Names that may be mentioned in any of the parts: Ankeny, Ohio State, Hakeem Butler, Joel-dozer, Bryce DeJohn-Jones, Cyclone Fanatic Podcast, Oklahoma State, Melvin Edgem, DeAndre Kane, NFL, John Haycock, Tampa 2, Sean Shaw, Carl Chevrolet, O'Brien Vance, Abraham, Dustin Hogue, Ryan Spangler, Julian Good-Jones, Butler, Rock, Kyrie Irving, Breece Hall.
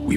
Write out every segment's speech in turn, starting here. We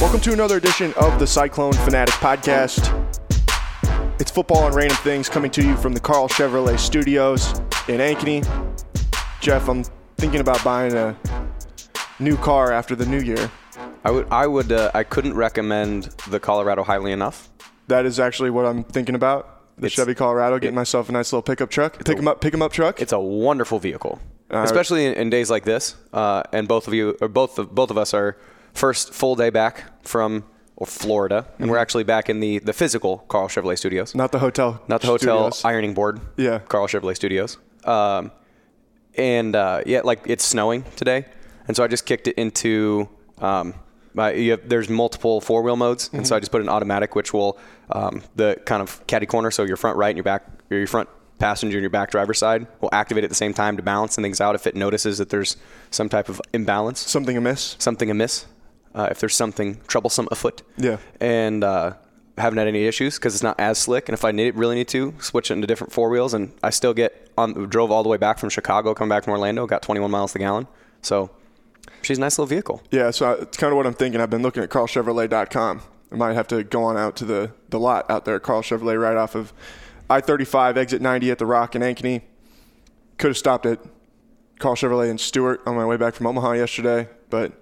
Welcome to another edition of the Cyclone Fanatic Podcast. It's football and random things coming to you from the Carl Chevrolet Studios in Ankeny. Jeff, I'm thinking about buying a new car after the new year. I couldn't recommend the Colorado highly enough. That is actually what I'm thinking about. The Chevy Colorado, getting myself a nice little pickup truck. Pick 'em up truck. It's a wonderful vehicle, especially in days like this. And both of us are. First full day back from Florida, and we're actually back in the physical Carl Chevrolet Studios. Not the hotel studios. Ironing board. Yeah. Carl Chevrolet Studios. It's snowing today, and so I just kicked it into there's multiple four-wheel modes, and so I just put an automatic, which will the kind of catty corner, so your front right and your back, or your front passenger and your back driver's side will activate at the same time to balance and things out if it notices that there's some type of imbalance. Something amiss. If there's something troublesome afoot. Yeah. And haven't had any issues because it's not as slick. And if I really need to, switch it into different four wheels. And I still drove all the way back from Chicago, come back from Orlando, got 21 miles to the gallon. So she's a nice little vehicle. Yeah, so it's kind of what I'm thinking. I've been looking at carlchevrolet.com. I might have to go on out to the lot out there, Carl Chevrolet, right off of I-35, exit 90 at the Rock in Ankeny. Could have stopped at Carl Chevrolet in Stewart on my way back from Omaha yesterday, but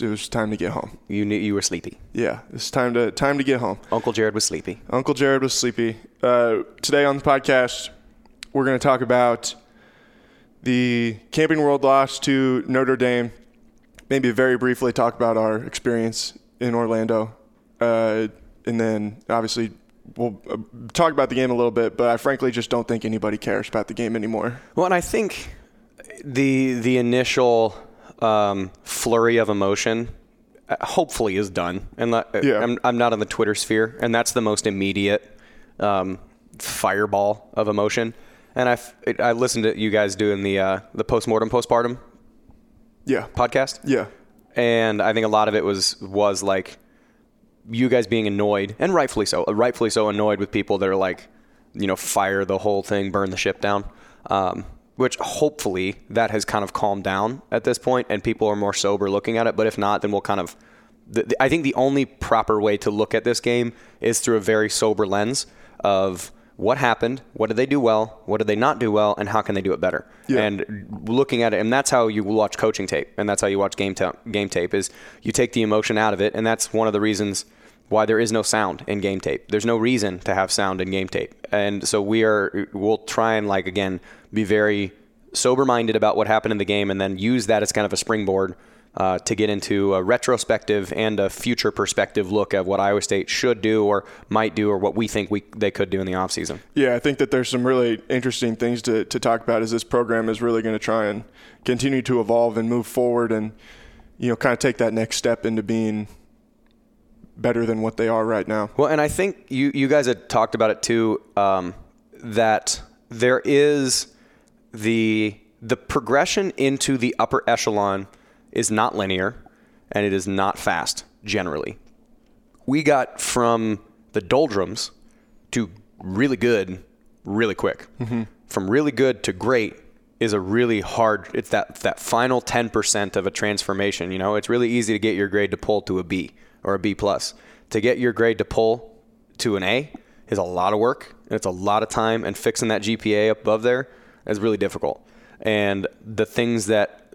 it was time to get home. You knew you were sleepy. Yeah, it's time to get home. Uncle Jared was sleepy. Today on the podcast, we're going to talk about the Camping World loss to Notre Dame. Maybe very briefly talk about our experience in Orlando, and then obviously we'll talk about the game a little bit, but I frankly just don't think anybody cares about the game anymore. Well, and I think the initial flurry of emotion hopefully is done. I'm not on the Twitter sphere, and that's the most immediate fireball of emotion. And I listened to you guys doing the postpartum podcast. Yeah. And I think a lot of it was like you guys being annoyed, and rightfully so annoyed with people that are like, fire the whole thing, burn the ship down, which hopefully that has kind of calmed down at this point and people are more sober looking at it. But if not, then we'll kind of, I think the only proper way to look at this game is through a very sober lens of what happened, what did they do well, what did they not do well, and how can they do it better? Yeah. And looking at it, and that's how you watch coaching tape, and that's how you watch game tape, is you take the emotion out of it, and that's one of the reasons why there is no sound in game tape. There's no reason to have sound in game tape. And so we'll try and, like, again, be very sober-minded about what happened in the game and then use that as kind of a springboard to get into a retrospective and a future perspective look at what Iowa State should do or might do or what we think they could do in the offseason. Yeah, I think that there's some really interesting things to talk about as this program is really going to try and continue to evolve and move forward and, kind of take that next step into being better than what they are right now. Well, and I think you guys had talked about it too, that there is the progression into the upper echelon is not linear, and it is not fast, generally. We got from the doldrums to really good, really quick. Mm-hmm. From really good to great is a really hard, it's that final 10% of a transformation. It's really easy to get your grade to pull to a B or a B+. To get your grade to pull to an A is a lot of work, and it's a lot of time, and fixing that GPA up above there is really difficult. And the things that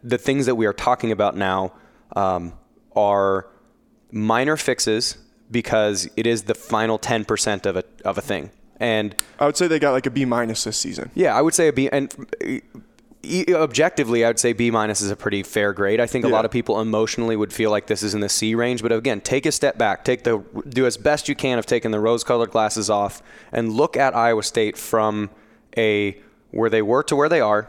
we are talking about now are minor fixes, because it is the final 10% of a thing. And I would say they got like a B- this season. Yeah, I would say a B, and objectively, I would say B- is a pretty fair grade. I think a lot of people emotionally would feel like this is in the C range, but again, take a step back, do as best you can of taking the rose-colored glasses off, and look at Iowa State from where they were to where they are,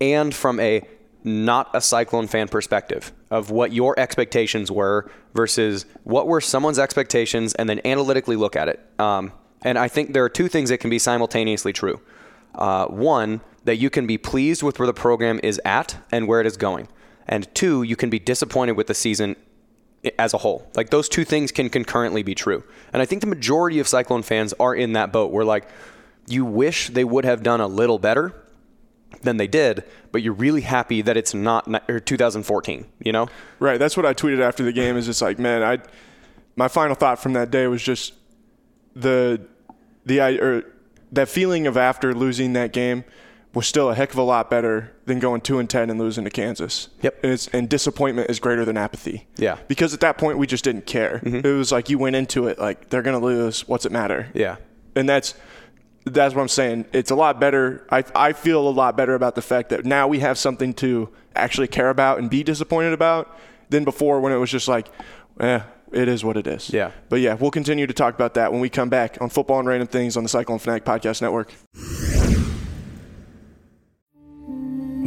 and from a not a Cyclone fan perspective of what your expectations were versus what were someone's expectations, and then analytically look at it. And I think there are two things that can be simultaneously true. One, that you can be pleased with where the program is at and where it is going. And two, you can be disappointed with the season as a whole. Like, those two things can concurrently be true. And I think the majority of Cyclone fans are in that boat where, like, you wish they would have done a little better than they did, but you're really happy that it's not 2014, you know? Right. That's what I tweeted after the game, is just like, man, my final thought from that day was just, that feeling of after losing that game was still a heck of a lot better than going 2-10 and losing to Kansas. Yep. And disappointment is greater than apathy. Yeah. Because at that point we just didn't care. Mm-hmm. It was like you went into it like they're gonna lose. What's it matter? Yeah. And that's what I'm saying. It's a lot better. I feel a lot better about the fact that now we have something to actually care about and be disappointed about than before, when it was just like, it is what it is. Yeah. But yeah, we'll continue to talk about that when we come back on Football and Random Things on the Cyclone Fanatic Podcast Network.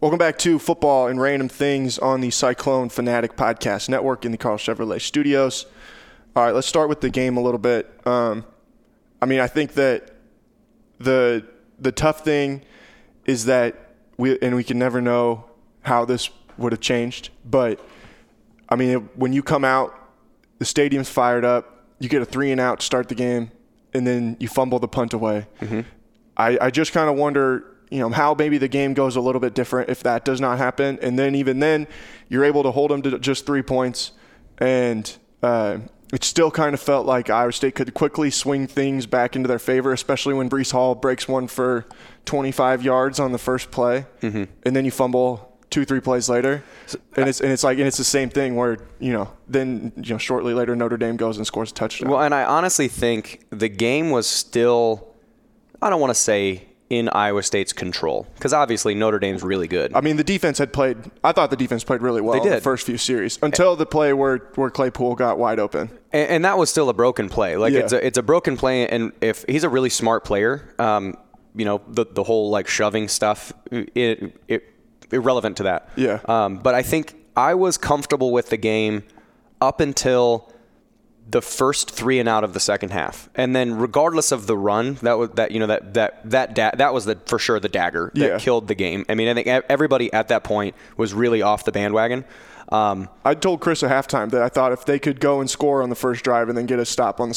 Welcome back to Football and Random Things on the Cyclone Fanatic Podcast Network in the Carl Chevrolet Studios. All right, let's start with the game a little bit. I think that the tough thing is that we can never know how this would have changed. But, I mean, when you come out, the stadium's fired up, you get a 3-and-out to start the game, and then you fumble the punt away. Mm-hmm. I just kind of wonder, how maybe the game goes a little bit different if that does not happen. And then even then, you're able to hold them to just 3 points. And it still kind of felt like Iowa State could quickly swing things back into their favor, especially when Breece Hall breaks one for 25 yards on the first play. Mm-hmm. And then you fumble 2-3 plays later, and it's the same thing where shortly later Notre Dame goes and scores a touchdown. Well, and I honestly think the game was still, I don't want to say in Iowa State's control, because obviously Notre Dame's really good. I mean, I thought the defense played really well in the first few series until the play where Claypool got wide open. And that was still a broken play. Like it's a broken play, and if he's a really smart player, the whole like shoving stuff, it irrelevant to that. Yeah. But I think I was comfortable with the game up until the first 3-and-out of the second half, and then regardless of the run, that was for sure the dagger that killed the game. I mean, I think everybody at that point was really off the bandwagon. I told Chris at halftime that I thought if they could go and score on the first drive and then get a stop on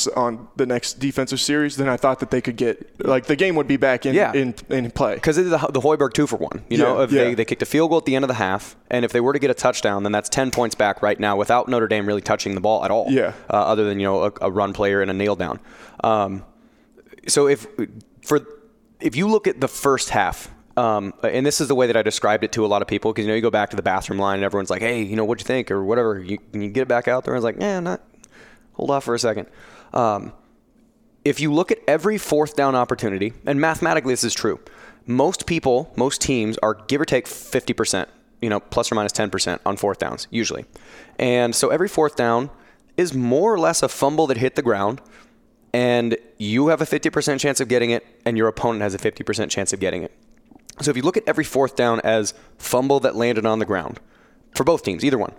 the next defensive series, then I thought that they could get, like, the game would be back in play. Because the Hoiberg 2-for-1, They kicked a field goal at the end of the half, and if they were to get a touchdown, then that's 10 points back right now without Notre Dame really touching the ball at all. Yeah. Other than a run player and a nail down. So if you look at the first half. And this is the way that I described it to a lot of people, because you go back to the bathroom line and everyone's like, hey, what'd you think or whatever. Can you get it back out there? I was like, hold off for a second. If you look at every fourth down opportunity, and mathematically this is true, most teams are give or take 50%, plus or minus 10% on fourth downs usually. And so every fourth down is more or less a fumble that hit the ground, and you have a 50% chance of getting it, and your opponent has a 50% chance of getting it. So if you look at every fourth down as fumble that landed on the ground for both teams, either one,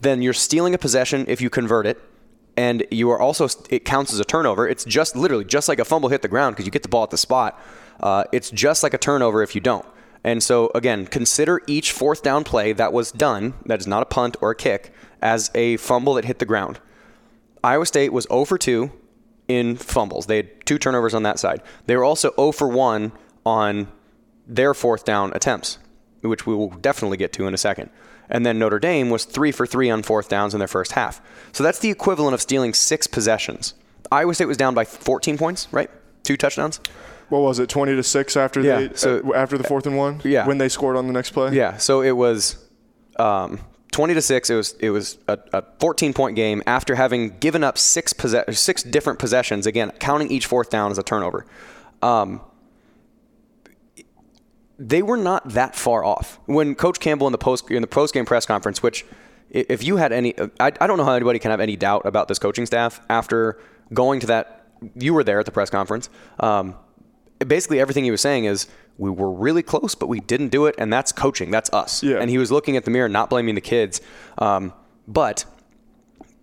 then you're stealing a possession if you convert it, and you are also, it counts as a turnover. It's just literally just like a fumble hit the ground because you get the ball at the spot. It's just like a turnover if you don't. And so, again, consider each fourth down play that was done, that is not a punt or a kick, as a fumble that hit the ground. Iowa State was 0 for 2 in fumbles. They had two turnovers on that side. They were also 0 for 1 on their fourth down attempts, which we will definitely get to in a second. And then Notre Dame was 3 for 3 on fourth downs in their first half. So that's the equivalent of stealing six possessions. Iowa State was down by 14 points, right? Two touchdowns. What was it, 20 to 6 after after the fourth and one? Yeah. When they scored on the next play? Yeah. So it was 20 to 6. It was a 14-point game after having given up six different possessions, again, counting each fourth down as a turnover. They were not that far off. When Coach Campbell in the post-game press conference, which if you had any – I don't know how anybody can have any doubt about this coaching staff after going to that – you were there at the press conference – basically everything he was saying is we were really close, but we didn't do it. And that's coaching. That's us. Yeah. And he was looking at the mirror, not blaming the kids. But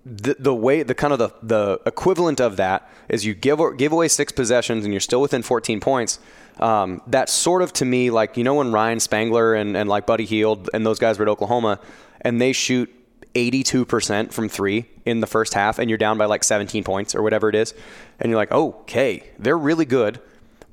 the way, the kind of the equivalent of that is you give away six possessions and you're still within 14 points. That's sort of to me, like, you know, when Ryan Spangler and like Buddy Hield and those guys were at Oklahoma and they shoot 82% from three in the first half and you're down by like 17 points or whatever it is. And you're like, okay, they're really good,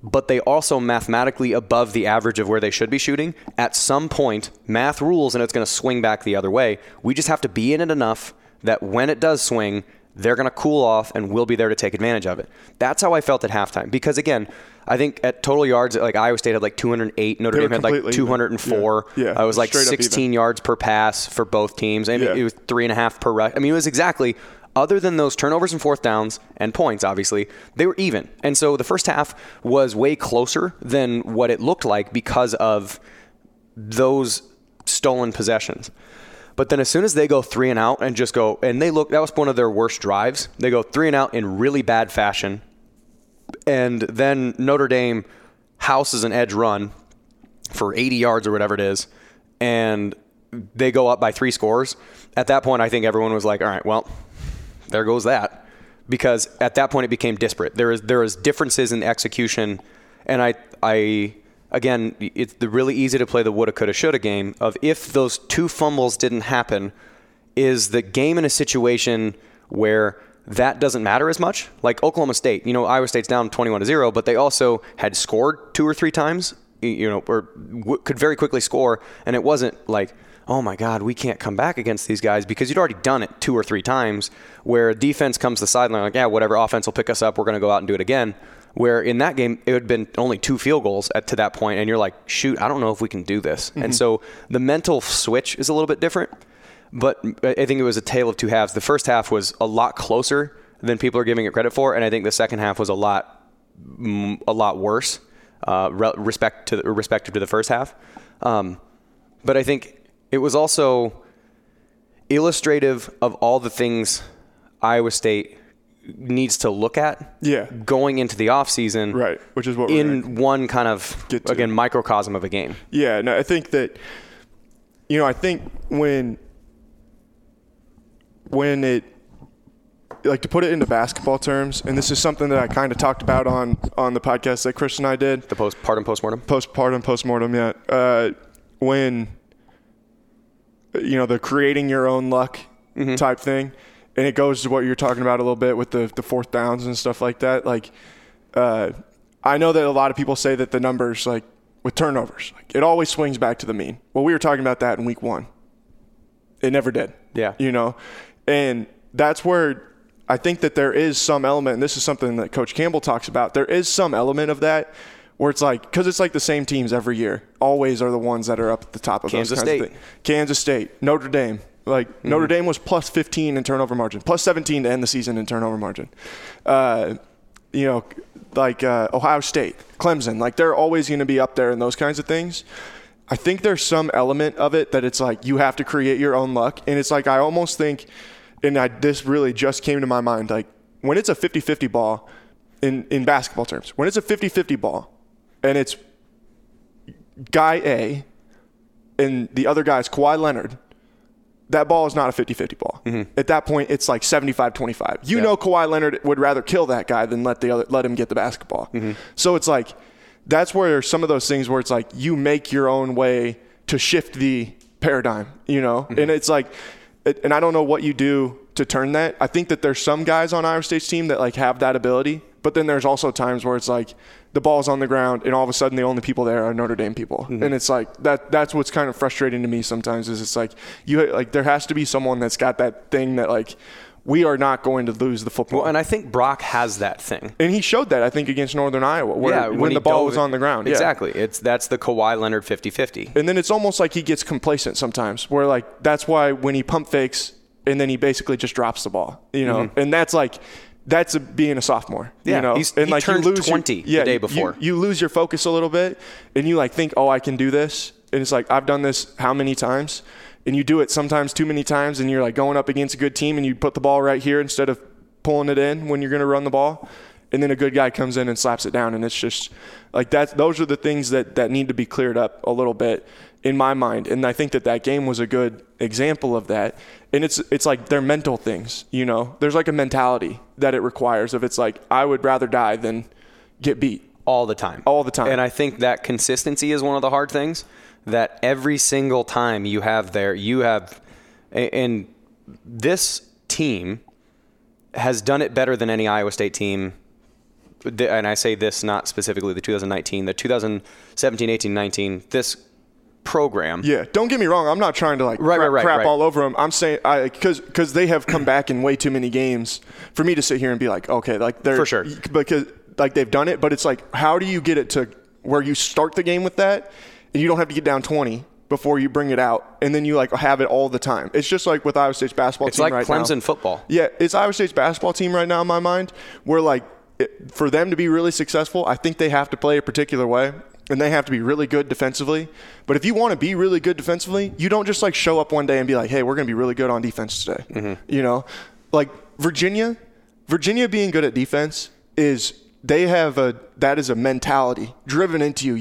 but they also mathematically above the average of where they should be shooting. At some point, math rules, and it's going to swing back the other way. We just have to be in it enough that when it does swing, they're going to cool off and we'll be there to take advantage of it. That's how I felt at halftime. Because, again, I think at total yards, like Iowa State had like 208, Notre Dame had like 204. Yeah. It was like 16 yards per pass for both teams. I mean, it was 3.5 per rush. I mean, it was exactly... Other than those turnovers and fourth downs and points, obviously, they were even. And so the first half was way closer than what it looked like because of those stolen possessions. But then as soon as they go three and out and just go, and they look, that was one of their worst drives. They go three and out in really bad fashion. And then Notre Dame houses an edge run for 80 yards or whatever it is. And they go up by three scores. At that point, I think everyone was like, all right, well, there goes that, because at that point it became disparate. There is differences in execution, and I again, it's really easy to play the woulda, coulda, shoulda game of if those two fumbles didn't happen, is the game in a situation where that doesn't matter as much? Like Oklahoma State, you know, Iowa State's down 21-0, but they also had scored two or three times, you know, or could very quickly score, and it wasn't like, oh my God, we can't come back against these guys, because you'd already done it two or three times where defense comes to the sideline like, yeah, whatever, offense will pick us up, we're going to go out and do it again. Where in that game, it had been only two field goals to that point, and you're like, shoot, I don't know if we can do this. Mm-hmm. And so the mental switch is a little bit different, but I think it was a tale of two halves. The first half was a lot closer than people are giving it credit for, and I think the second half was a lot worse respective to the first half. But I think... it was also illustrative of all the things Iowa State needs to look at going into the offseason. Right, which is what we're in one kind of, again, microcosm of a game. Yeah, no, I think that, you know, I think when it, like, to put it into basketball terms, and this is something that I kind of talked about on the podcast that Chris and I did. The postpartum postmortem, yeah. When... you know, the creating your own luck type thing. And it goes to what you're talking about a little bit with the fourth downs and stuff like that. Like, I know that a lot of people say that the numbers, like with turnovers, like, it always swings back to the mean. Well, we were talking about that in week one. It never did. Yeah. You know, and that's where I think that there is some element, and this is something that Coach Campbell talks about. There is some element of that where it's like, because it's like the same teams every year, always are the ones that are up at the top of those kinds of things. Kansas State, Notre Dame. Like, Notre Dame was plus 15 in turnover margin, plus 17 to end the season in turnover margin. You know, like Ohio State, Clemson. Like, they're always going to be up there in those kinds of things. I think there's some element of it that it's like you have to create your own luck. And it's like I almost think, and this really just came to my mind, like when it's a 50-50 ball in basketball terms, when it's a 50-50 ball, and it's guy A, and the other guy's Kawhi Leonard, that ball is not a 50-50 ball. Mm-hmm. At that point, it's like 75-25. You know Kawhi Leonard would rather kill that guy than let him get the basketball. Mm-hmm. So it's like that's where some of those things where it's like you make your own way to shift the paradigm, you know? Mm-hmm. And it's like – and I don't know what you do to turn that. I think that there's some guys on Iowa State's team that like have that ability, but then there's also times where it's like the ball's on the ground and all of a sudden the only people there are Notre Dame people. Mm-hmm. And it's like that's what's kind of frustrating to me sometimes is it's like you like there has to be someone that's got that thing that like we are not going to lose the football. Well, and I think Brock has that thing. And he showed that, I think, against Northern Iowa where, when the ball was on the ground. Exactly. Yeah. That's the Kawhi Leonard 50-50. And then it's almost like he gets complacent sometimes where like that's why when he pump fakes and then he basically just drops the ball, you know. Mm-hmm. And that's like that's being a sophomore, you know. He's, and he like turned you lose 20 the day before. You lose your focus a little bit and you like think, oh, I can do this. And it's like I've done this how many times? And you do it sometimes too many times and you're like going up against a good team and you put the ball right here instead of pulling it in when you're going to run the ball. And then a good guy comes in and slaps it down. And it's just like that. Those are the things that need to be cleared up a little bit in my mind. And I think that game was a good example of that. And it's like they're mental things, you know. There's like a mentality that it requires of it's like I would rather die than get beat. All the time. And I think that consistency is one of the hard things. That every single time you have, and this team has done it better than any Iowa State team. And I say this not specifically the 2019, the 2017, 18, 19, this program. Yeah, don't get me wrong. I'm not trying to like crap all over them. I'm saying because they have come back in way too many games for me to sit here and be like, okay, like they're for sure because like they've done it, but it's like how do you get it to where you start the game with that? And you don't have to get down 20 before you bring it out, and then you like have it all the time. It's just like with Iowa State's basketball team right now. It's like Clemson football. Yeah, it's Iowa State's basketball team right now in my mind where like for them to be really successful, I think they have to play a particular way, and they have to be really good defensively. But if you want to be really good defensively, you don't just like show up one day and be like, hey, we're going to be really good on defense today. Mm-hmm. You know, like Virginia being good at defense is – they have that is a mentality driven into you.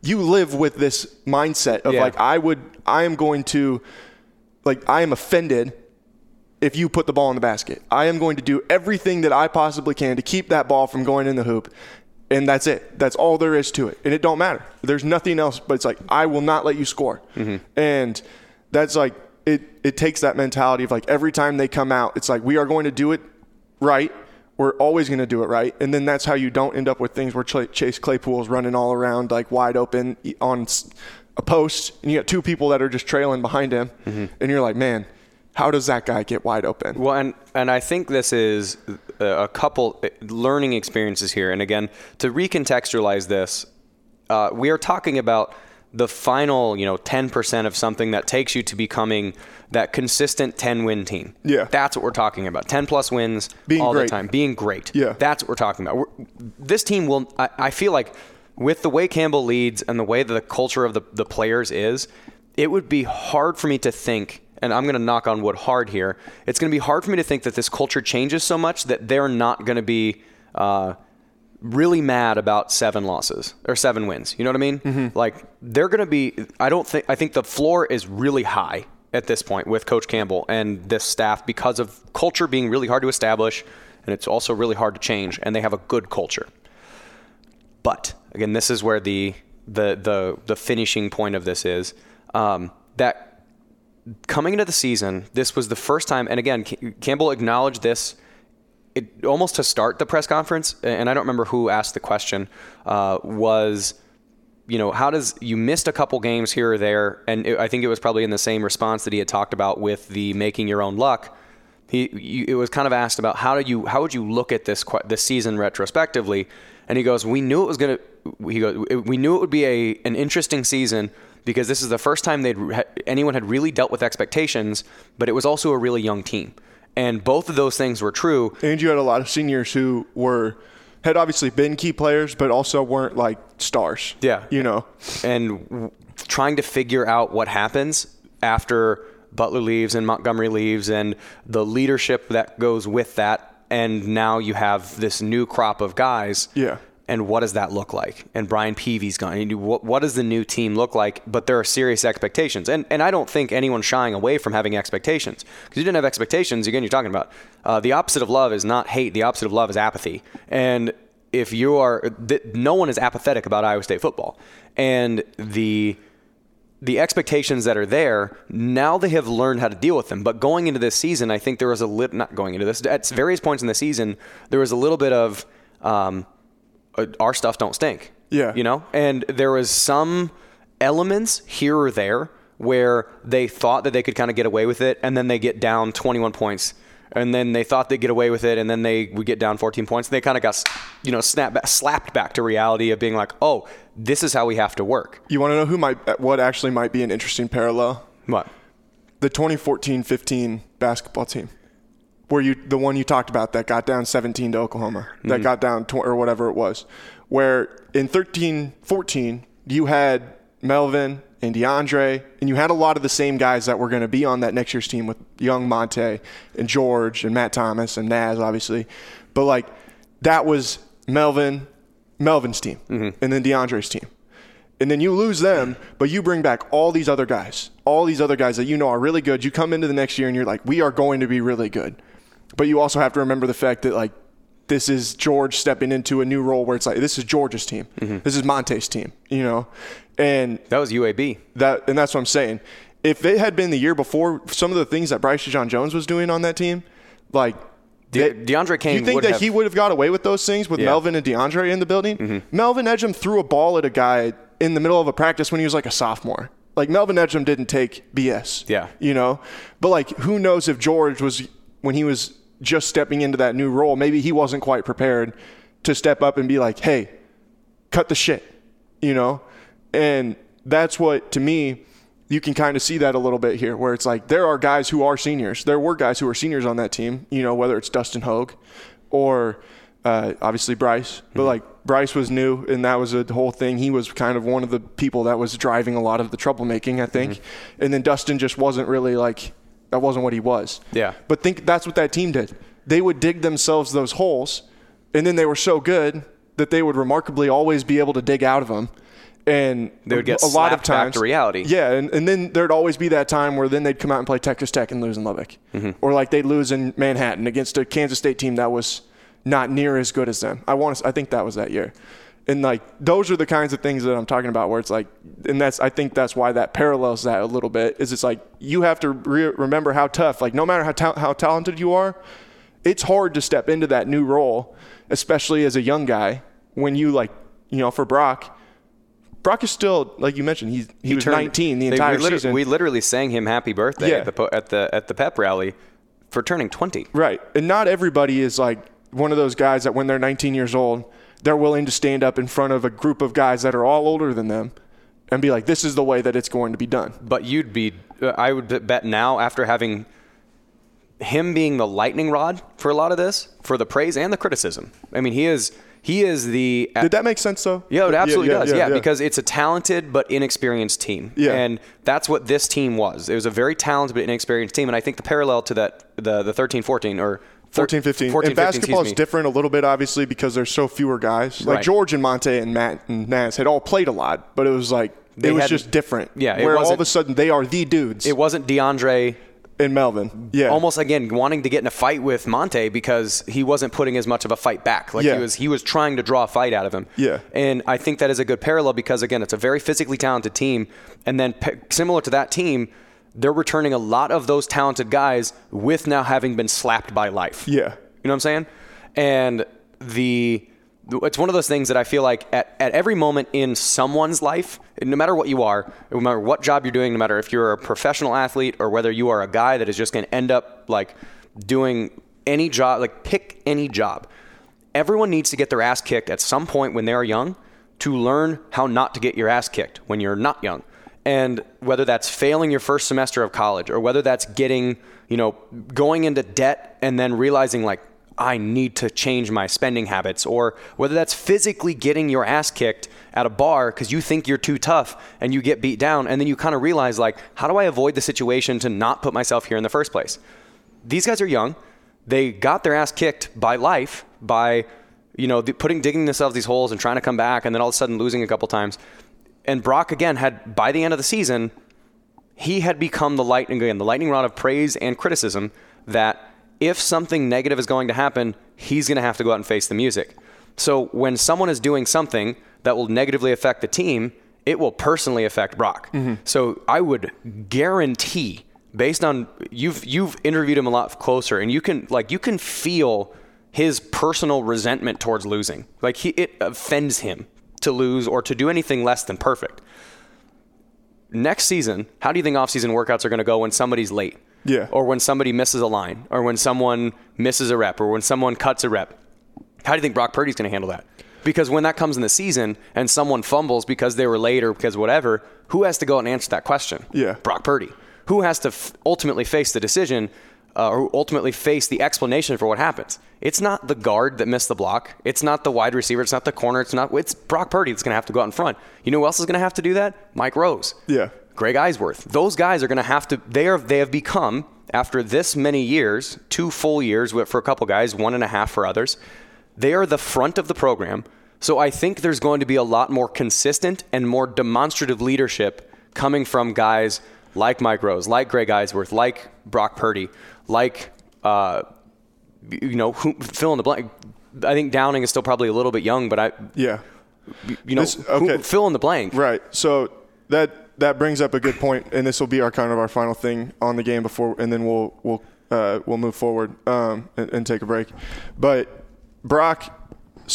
You live with this mindset of like, I am offended if you put the ball in the basket. I am going to do everything that I possibly can to keep that ball from going in the hoop. And that's it. That's all there is to it. And it don't matter. There's nothing else, but it's like, I will not let you score. Mm-hmm. And that's like, it takes that mentality of like, every time they come out, it's like, we are going to do it right. We're always going to do it right. And then that's how you don't end up with things where Chase Claypool's running all around like wide open on a post. And you got two people that are just trailing behind him. Mm-hmm. And you're like, man, how does that guy get wide open? Well, and I think this is a couple learning experiences here. And again, to recontextualize this, we are talking about the final, 10% of something that takes you to becoming that consistent 10-win team. Yeah. That's what we're talking about. 10-plus wins all the time. Being great. Yeah. That's what we're talking about. This team will – I feel like with the way Campbell leads and the way that the culture of the players is, it would be hard for me to think – and I'm going to knock on wood hard here. It's going to be hard for me to think that this culture changes so much that they're not going to be really mad about 7 losses or 7 wins. You know what I mean? Mm-hmm. Like they're going to be, I think the floor is really high at this point with Coach Campbell and this staff because of culture being really hard to establish. And it's also really hard to change, and they have a good culture. But again, this is where the finishing point of this is that coming into the season, this was the first time. And again, Campbell acknowledged this. It almost to start the press conference, and I don't remember who asked the question, was, how does you missed a couple games here or there, and I think it was probably in the same response that he had talked about with the making your own luck. It was kind of asked about how would you look at this season retrospectively, and he goes, we knew it would be an interesting season because this is the first time anyone had really dealt with expectations, but it was also a really young team. And both of those things were true. And you had a lot of seniors who had obviously been key players, but also weren't like stars. Yeah. And trying to figure out what happens after Butler leaves and Montgomery leaves and the leadership that goes with that. And now you have this new crop of guys. Yeah. And what does that look like? And Brian Peavy's gone. And what does the new team look like? But there are serious expectations. And I don't think anyone's shying away from having expectations. Because you didn't have expectations, again, you're talking about. The opposite of love is not hate. The opposite of love is apathy. And if you are – no one is apathetic about Iowa State football. And the expectations that are there, now they have learned how to deal with them. But going into this season, I think there was a little – not going into this. At various points in the season, there was a little bit of our stuff don't stink. Yeah. You know? And there was some elements here or there where they thought that they could kind of get away with it, and then they get down 21 points. And then they thought they'd get away with it, and then they would get down 14 points. And they kind of got, you know, slapped back to reality of being like, oh, this is how we have to work. You want to know what actually might be an interesting parallel? What? The 2014-15 basketball team. The one you talked about that got down 17 to Oklahoma, that got down or whatever it was, where in 13-14 you had Melvin and DeAndre, and you had a lot of the same guys that were going to be on that next year's team with young Monte and George and Matt Thomas and Naz, obviously. But, like, that was Melvin's team, and then DeAndre's team. And then you lose them, but you bring back all these other guys that you know are really good. You come into the next year, and you're like, we are going to be really good. But you also have to remember the fact that, like, this is George stepping into a new role where it's like, this is George's team. This is Monte's team, you know? And that was UAB. And that's what I'm saying. If it had been the year before, some of the things that Bryce DeJohn-Jones was doing on that team, like DeAndre Kane. You think that he would have got away with those things with Melvin and DeAndre in the building? Melvin Edgem threw a ball at a guy in the middle of a practice when he was like a sophomore. Like, Melvin Edgem didn't take BS. Yeah. You know? But, like, who knows if George was, when he was just stepping into that new role, maybe he wasn't quite prepared to step up and be like, hey, cut the shit, you know? And that's what, to me, you can kind of see that a little bit here, where it's like, there are guys who are seniors. There were guys who were seniors on that team, you know, whether it's Dustin Hogue or obviously Bryce. But, like, Bryce was new, and that was a whole thing. He was kind of one of the people that was driving a lot of the troublemaking, I think. And then Dustin just wasn't really, like, that wasn't what he was. Yeah. But think that's what that team did. They would dig themselves those holes, and then they were so good that they would remarkably always be able to dig out of them. And they would get a lot of times, back to reality. Yeah, and then there'd always be that time where then they'd come out and play Texas Tech and lose in Lubbock. Or like they'd lose in Manhattan against a Kansas State team that was not near as good as them. I think that was that year. And like those are the kinds of things that I'm talking about where it's like – and that's I think that's why that parallels that a little bit is it's like you have to remember how tough – like no matter how talented you are, it's hard to step into that new role, especially as a young guy when you like – you know, for Brock – Brock is still, like you mentioned, he was 19 the entire season. We literally sang him happy birthday at the pep rally for turning 20. Right. And not everybody is like one of those guys that when they're 19 years old, they're willing to stand up in front of a group of guys that are all older than them and be like, this is the way that it's going to be done. But I would bet now after having him being the lightning rod for a lot of this, for the praise and the criticism. I mean, he is the... Did that make sense, though? Yeah, it absolutely does. Yeah, because it's a talented but inexperienced team. Yeah. And that's what this team was. It was a very talented but inexperienced team. And I think the parallel to that, the 13-14 or... 14-15. And basketball is different a little bit, obviously, because there's so fewer guys. Like George and Monte and Matt and Naz had all played a lot, but it was like... It was just different. Yeah. Where all of a sudden they are the dudes. It wasn't DeAndre... And Melvin, yeah, almost again wanting to get in a fight with Monte because he wasn't putting as much of a fight back. Like he was trying to draw a fight out of him. Yeah, and I think that is a good parallel because again, it's a very physically talented team, and then similar to that team, they're returning a lot of those talented guys with now having been slapped by life. Yeah, you know what I'm saying? And it's one of those things that I feel like at every moment in someone's life, no matter what you are, no matter what job you're doing, no matter if you're a professional athlete or whether you are a guy that is just going to end up like doing any job, like pick any job, everyone needs to get their ass kicked at some point when they're young to learn how not to get your ass kicked when you're not young. And whether that's failing your first semester of college or whether that's getting, you know, going into debt and then realizing like, I need to change my spending habits, or whether that's physically getting your ass kicked at a bar because you think you're too tough and you get beat down. And then you kind of realize like, how do I avoid the situation to not put myself here in the first place? These guys are young. They got their ass kicked by life, by you know, digging themselves these holes and trying to come back, and then all of a sudden losing a couple times. And Brock, again, had, by the end of the season, he had become the lightning rod of praise and criticism that if something negative is going to happen, he's going to have to go out and face the music. So when someone is doing something that will negatively affect the team, it will personally affect Brock. Mm-hmm. So I would guarantee, based on you've interviewed him a lot closer, and you can feel his personal resentment towards losing. Like it offends him to lose or to do anything less than perfect. Next season, how do you think off-season workouts are going to go when somebody's late? Yeah. Or when somebody misses a line, or when someone misses a rep, or when someone cuts a rep? How do you think Brock Purdy's going to handle that? Because when that comes in the season and someone fumbles because they were late or because whatever, who has to go and answer that question? Yeah. Brock Purdy. Who has to ultimately face the decision, or ultimately face the explanation for what happens? It's not the guard that missed the block. It's not the wide receiver. It's not the corner. It's Brock Purdy that's going to have to go out in front. You know who else is going to have to do that? Mike Rose. Yeah. Greg Eisworth. Those guys are going to have to, they have become, after this many years, 2 full years for a couple guys, 1.5 for others, they are the front of the program. So I think there's going to be a lot more consistent and more demonstrative leadership coming from guys like Mike Rose, like Greg Eisworth, like Brock Purdy, like, fill in the blank. I think Downing is still probably a little bit young, but fill in the blank. Right. So that brings up a good point, and this will be our final thing on the game before, and then we'll move forward and take a break. But Brock,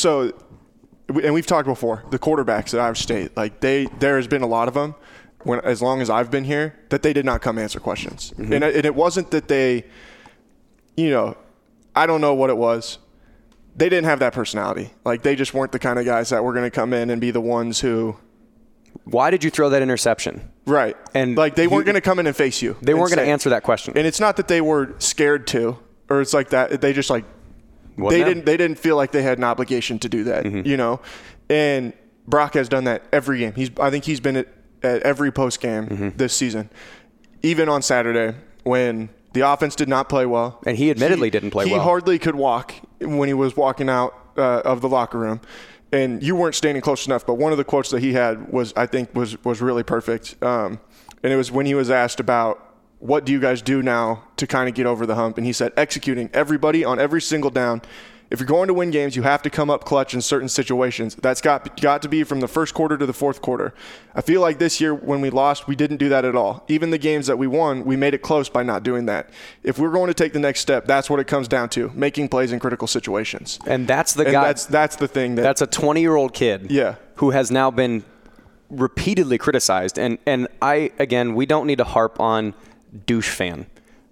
and we've talked before, the quarterbacks at Iowa State, like there has been a lot of them as long as I've been here that they did not come answer questions, mm-hmm. and it wasn't that they, I don't know what it was. They didn't have that personality. Like they just weren't the kind of guys that were going to come in and be the ones who. Why did you throw that interception? Right. And like they weren't going to come in and face you. They weren't going to answer that question. And it's not that they were scared to, or it's like that. They just like they didn't feel like they had an obligation to do that, mm-hmm. And Brock has done that every game. I think he's been at every post game mm-hmm. this season, even on Saturday when the offense did not play well. And he admittedly didn't play well. He hardly could walk when he was walking out of the locker room. And you weren't standing close enough, but one of the quotes that he had was really perfect. And it was when he was asked about, what do you guys do now to kind of get over the hump? And he said, executing everybody on every single down. If you're going to win games, you have to come up clutch in certain situations. That's got to be from the first quarter to the fourth quarter. I feel like this year when we lost, we didn't do that at all. Even the games that we won, we made it close by not doing that. If we're going to take the next step, that's what it comes down to, making plays in critical situations. And that's the guy. That's the thing. That's a 20-year-old kid who has now been repeatedly criticized. And I, again, we don't need to harp on douche fan.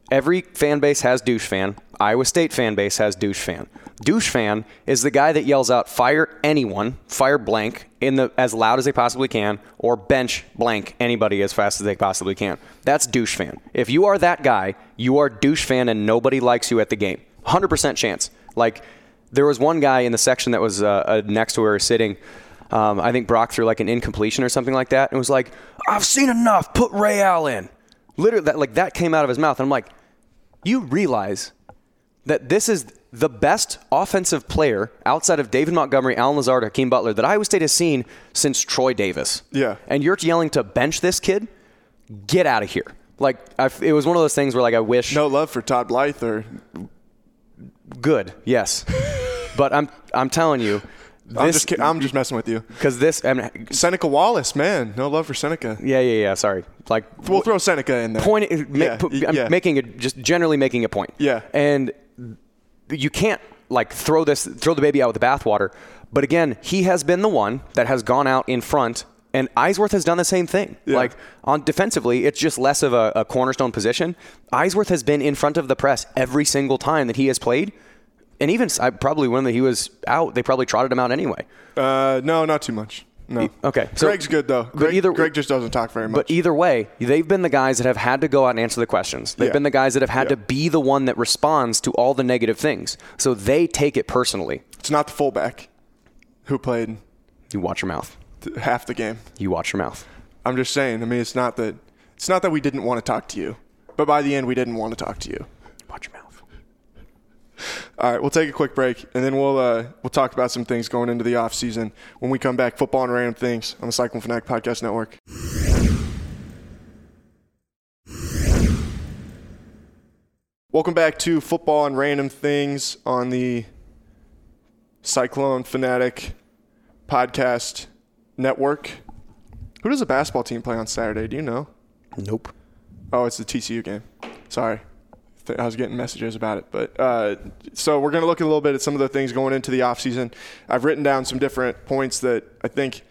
Every fan base has douche fan. Iowa State fan base has douche fan. Douche fan is the guy that yells out, fire anyone, fire blank, as loud as they possibly can, or bench blank anybody as fast as they possibly can. That's douche fan. If you are that guy, you are douche fan and nobody likes you at the game. 100% chance. Like, there was one guy in the section that was next to where we were sitting. I think Brock threw like an incompletion or something like that. And was like, I've seen enough. Put Ray Al in. Literally, that came out of his mouth. And I'm like, you realize that this is the best offensive player outside of David Montgomery, Alan Lazard, Hakeem Butler that Iowa State has seen since Troy Davis. Yeah. And you're yelling to bench this kid? Get out of here. Like, it was one of those things where, like, I wish. No love for Todd Blythe or. Good, yes. But I'm telling you. I'm just messing with you. Because Seneca Wallace, man. No love for Seneca. Yeah. Sorry. Like, we'll throw Seneca in there. Making a point. Yeah. And you can't, like, throw the baby out with the bathwater. But again, he has been the one that has gone out in front, and Eisworth has done the same thing. Yeah. Like, on defensively, it's just less of a cornerstone position. Eisworth has been in front of the press every single time that he has played. And even probably when he was out, they probably trotted him out anyway. No, not too much. No. Okay. So, Greg's good, though. Greg just doesn't talk very much. But either way, they've been the guys that have had to go out and answer the questions. They've been the guys that have had to be the one that responds to all the negative things. So they take it personally. It's not the fullback who played. You watch your mouth. Half the game. You watch your mouth. I'm just saying. I mean, it's not that we didn't want to talk to you. But by the end, we didn't want to talk to you. Watch your mouth. All right, we'll take a quick break, and then we'll talk about some things going into the off season when we come back. Football and random things on the Cyclone Fanatic Podcast Network. Welcome back to Football and Random Things on the Cyclone Fanatic Podcast Network. Who does the basketball team play on Saturday? Do you know? Nope. Oh, it's the TCU game. Sorry. I was getting messages about it. But so we're going to look a little bit at some of the things going into the offseason. I've written down some different points that I think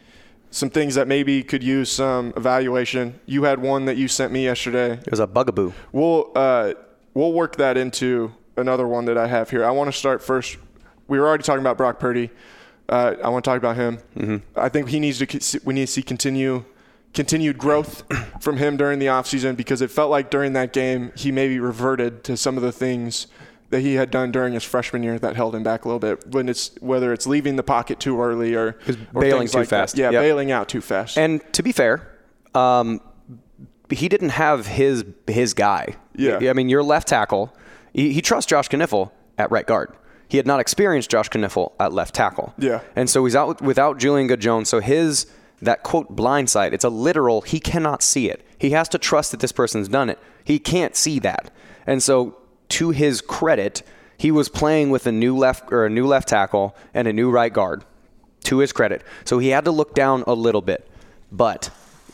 some things that maybe could use some evaluation. You had one that you sent me yesterday. It was a bugaboo. We'll work that into another one that I have here. I want to start first. We were already talking about Brock Purdy. I want to talk about him. Mm-hmm. I think we need to see continued growth from him during the offseason, because it felt like during that game he maybe reverted to some of the things that he had done during his freshman year that held him back a little bit, whether it's leaving the pocket too early or bailing too fast. Yeah, yep. Bailing out too fast. And to be fair, he didn't have his guy. Yeah. I mean, your left tackle, he trusts Josh Kniffel at right guard. He had not experienced Josh Kniffel at left tackle. Yeah. And so he's out without Julian Good-Jones. So his, that quote, blind side, it's a literal, he cannot see it. He has to trust that this person's done it. He can't see that. And so to his credit, he was playing with a new left tackle and a new right guard, to his credit. So he had to look down a little bit, but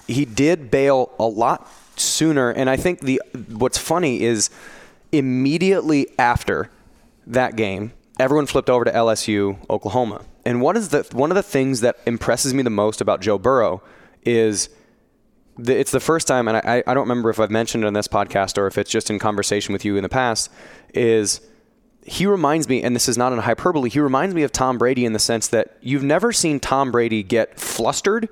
he did bail a lot sooner. And I think what's funny is immediately after that game, everyone flipped over to LSU, Oklahoma. And one of the things that impresses me the most about Joe Burrow is it's the first time, and I don't remember if I've mentioned it on this podcast or if it's just in conversation with you in the past, is he reminds me, and this is not in hyperbole, he reminds me of Tom Brady in the sense that you've never seen Tom Brady get flustered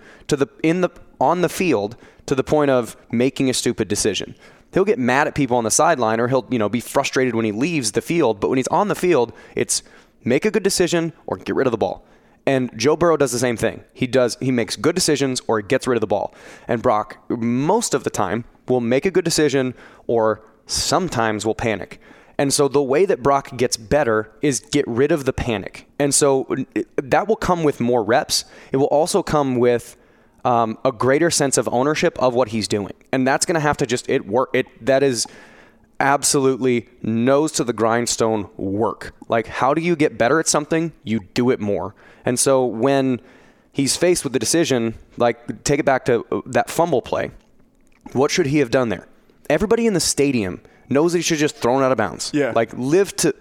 on the field to the point of making a stupid decision. He'll get mad at people on the sideline, or he'll, be frustrated when he leaves the field. But when he's on the field, it's make a good decision or get rid of the ball. And Joe Burrow does the same thing. He makes good decisions or gets rid of the ball. And Brock, most of the time, will make a good decision or sometimes will panic. And so the way that Brock gets better is get rid of the panic. And so that will come with more reps. It will also come with a greater sense of ownership of what he's doing. And that's going to have to that is absolutely nose to the grindstone work. Like, how do you get better at something? You do it more. And so when he's faced with the decision, like, take it back to that fumble play, what should he have done there? Everybody in the stadium knows that he should have just thrown out of bounds. Yeah. Like, live for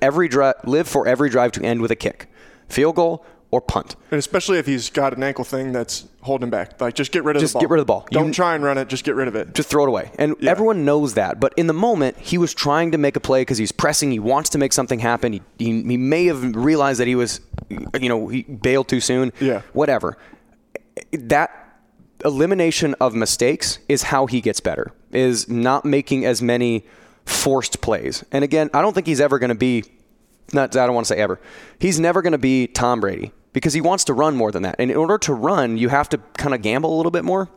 every drive to end with a kick. Field goal, or punt. And especially if he's got an ankle thing that's holding him back. Like, just get rid of the ball. Just get rid of the ball. Don't try and run it. Just get rid of it. Just throw it away. And everyone knows that. But in the moment, he was trying to make a play because he's pressing. He wants to make something happen. He may have realized that he was, he bailed too soon. Yeah. Whatever. That elimination of mistakes is how he gets better, is not making as many forced plays. And again, I don't think he's ever going to be, I don't want to say ever. He's never going to be Tom Brady, because he wants to run more than that. And in order to run, you have to kind of gamble a little bit more.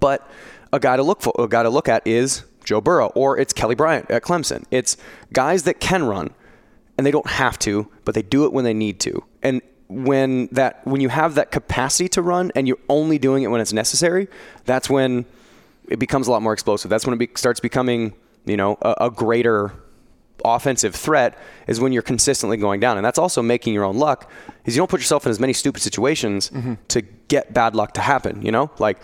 But a guy to look at is Joe Burrow, or it's Kelly Bryant at Clemson. It's guys that can run, and they don't have to, but they do it when they need to. And when you have that capacity to run, and you're only doing it when it's necessary, that's when it becomes a lot more explosive. That's when it starts becoming, a greater offensive threat, is when you're consistently going down. And that's also making your own luck, is you don't put yourself in as many stupid situations to get bad luck to happen, Like,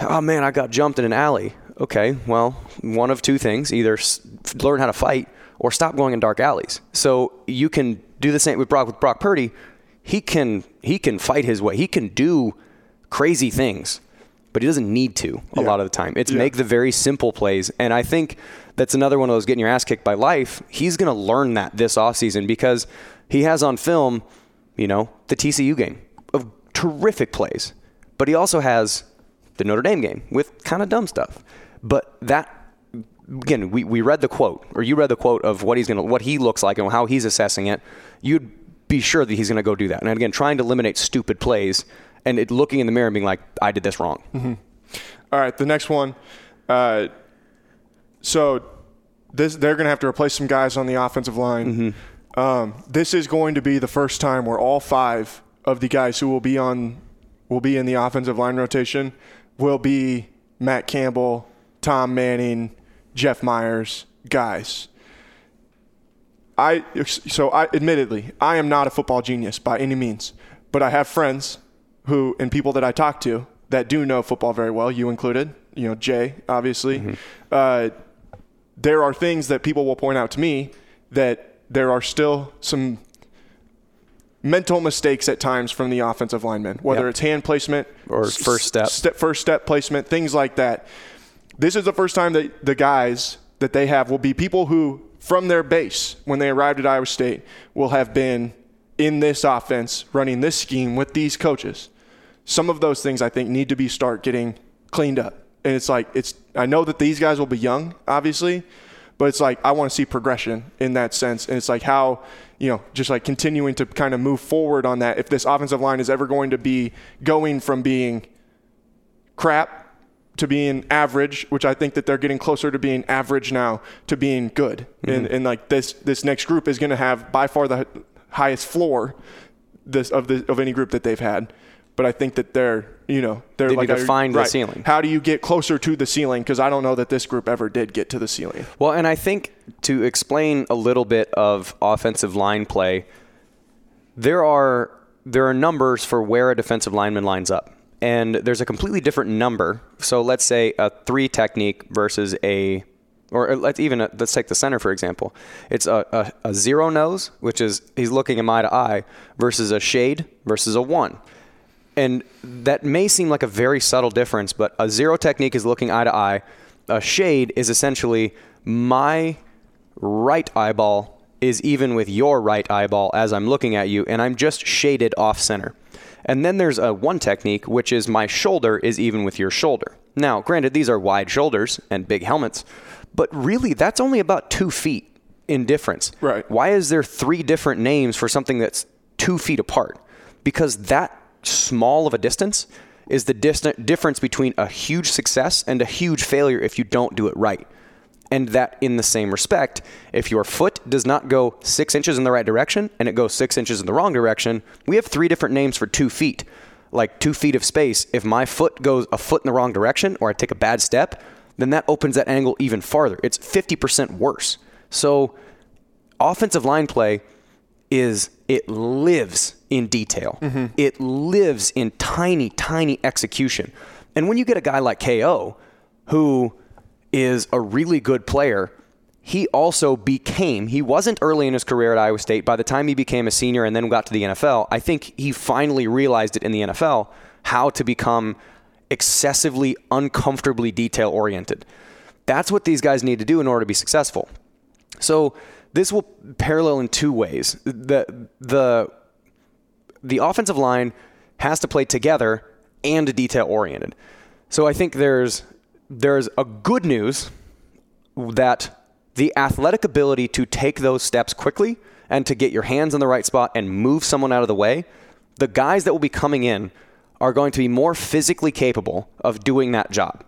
oh man, I got jumped in an alley. Okay, well, one of two things, either learn how to fight or stop going in dark alleys. So you can do the same with Brock Purdy. He can fight his way. He can do crazy things, but he doesn't need to a lot of the time. It's make the very simple plays. And I think that's another one of those getting your ass kicked by life. He's going to learn that this offseason, because he has on film, the TCU game of terrific plays, but he also has the Notre Dame game with kind of dumb stuff. But that, again, we read the quote, or you read the quote of what he looks like and how he's assessing it. You'd be sure that he's going to go do that. And again, trying to eliminate stupid plays and looking in the mirror and being like, I did this wrong. Mm-hmm. All right, the next one. So they're going to have to replace some guys on the offensive line. Mm-hmm. This is going to be the first time where all five of the guys who will be in the offensive line rotation will be Matt Campbell, Tom Manning, Jeff Myers guys. I am not a football genius by any means, but I have friends who and people that I talk to that do know football very well, you included, Jay, obviously. Mm-hmm. There are things that people will point out to me that there are still some mental mistakes at times from the offensive linemen, whether it's hand placement or first step placement, things like that. This is the first time that the guys that they have will be people who, from their base, when they arrived at Iowa State, will have been in this offense, running this scheme with these coaches. Some of those things I think need to start getting cleaned up. And I know that these guys will be young, obviously, but I want to see progression in that sense. And how, continuing to kind of move forward on that. If this offensive line is ever going to be going from being crap to being average, which I think that they're getting closer to being average now, to being good. Mm-hmm. And this next group is going to have by far the highest floor of any group that they've had. But I think that they're like to find the ceiling. How do you get closer to the ceiling? Because I don't know that this group ever did get to the ceiling. Well, and I think to explain a little bit of offensive line play, there are numbers for where a defensive lineman lines up. And there's a completely different number. So let's say a 3 technique versus let's take the center, for example. It's a zero nose, which is he's looking him eye to eye, versus a shade versus a 1. And that may seem like a very subtle difference, but a zero technique is looking eye to eye. A shade is essentially my right eyeball is even with your right eyeball as I'm looking at you, and I'm just shaded off center. And then there's a 1 technique, which is my shoulder is even with your shoulder. Now, granted, these are wide shoulders and big helmets, but really that's only about 2 feet in difference. Right. Why is there 3 different names for something that's 2 feet apart? Because that small of a distance is the difference between a huge success and a huge failure if you don't do it right. And that in the same respect, if your foot does not go 6 inches in the right direction and it goes 6 inches in the wrong direction, we have 3 different names for 2 feet, like 2 feet of space. If my foot goes a foot in the wrong direction or I take a bad step, then that opens that angle even farther. It's 50% worse. So offensive line play it lives in detail. Mm-hmm. It lives in tiny, tiny execution. And when you get a guy like KO who is a really good player, he wasn't early in his career at Iowa State. By the time he became a senior and then got to the NFL, I think he finally realized it in the NFL, how to become excessively, uncomfortably detail-oriented. That's what these guys need to do in order to be successful. So this will parallel in 2 ways. The offensive line has to play together and detail-oriented. So I think there's a good news that the athletic ability to take those steps quickly and to get your hands in the right spot and move someone out of the way, the guys that will be coming in are going to be more physically capable of doing that job.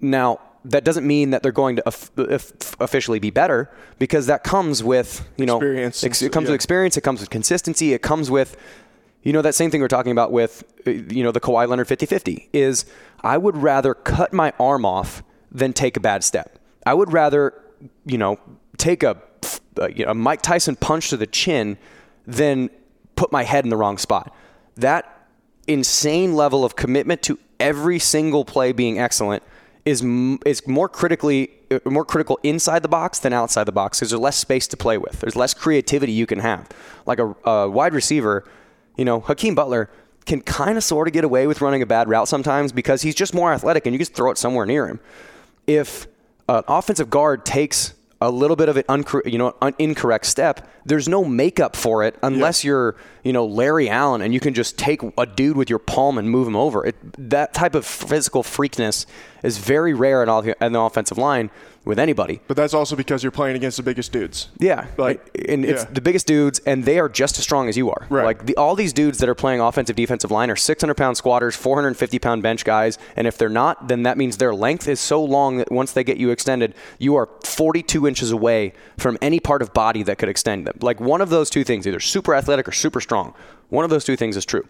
Now, that doesn't mean that they're going to officially be better, because that comes with, experience. It comes with experience. It comes with consistency. It comes with, that same thing we're talking about with, the Kawhi Leonard 50-50 is I would rather cut my arm off than take a bad step. I would rather, take a Mike Tyson punch to the chin than put my head in the wrong spot. That insane level of commitment to every single play being excellent is more critical inside the box than outside the box, because there's less space to play with. There's less creativity you can have. Like a wide receiver, Hakeem Butler can kind of sort of get away with running a bad route sometimes because he's just more athletic and you just throw it somewhere near him. If an offensive guard takes a little bit of an incorrect step, there's no makeup for it unless you're, you know, Larry Allen and you can just take a dude with your palm and move him over. That type of physical freakness is very rare in the offensive line with anybody. But that's also because you're playing against the biggest dudes. Yeah. It's the biggest dudes, and they are just as strong as you are. Right. Like all these dudes that are playing offensive, defensive line are 600-pound squatters, 450-pound bench guys, and if they're not, then that means their length is so long that once they get you extended, you are 42 inches away from any part of body that could extend them. Like one of those two things, either super athletic or super strong. One of those two things is true.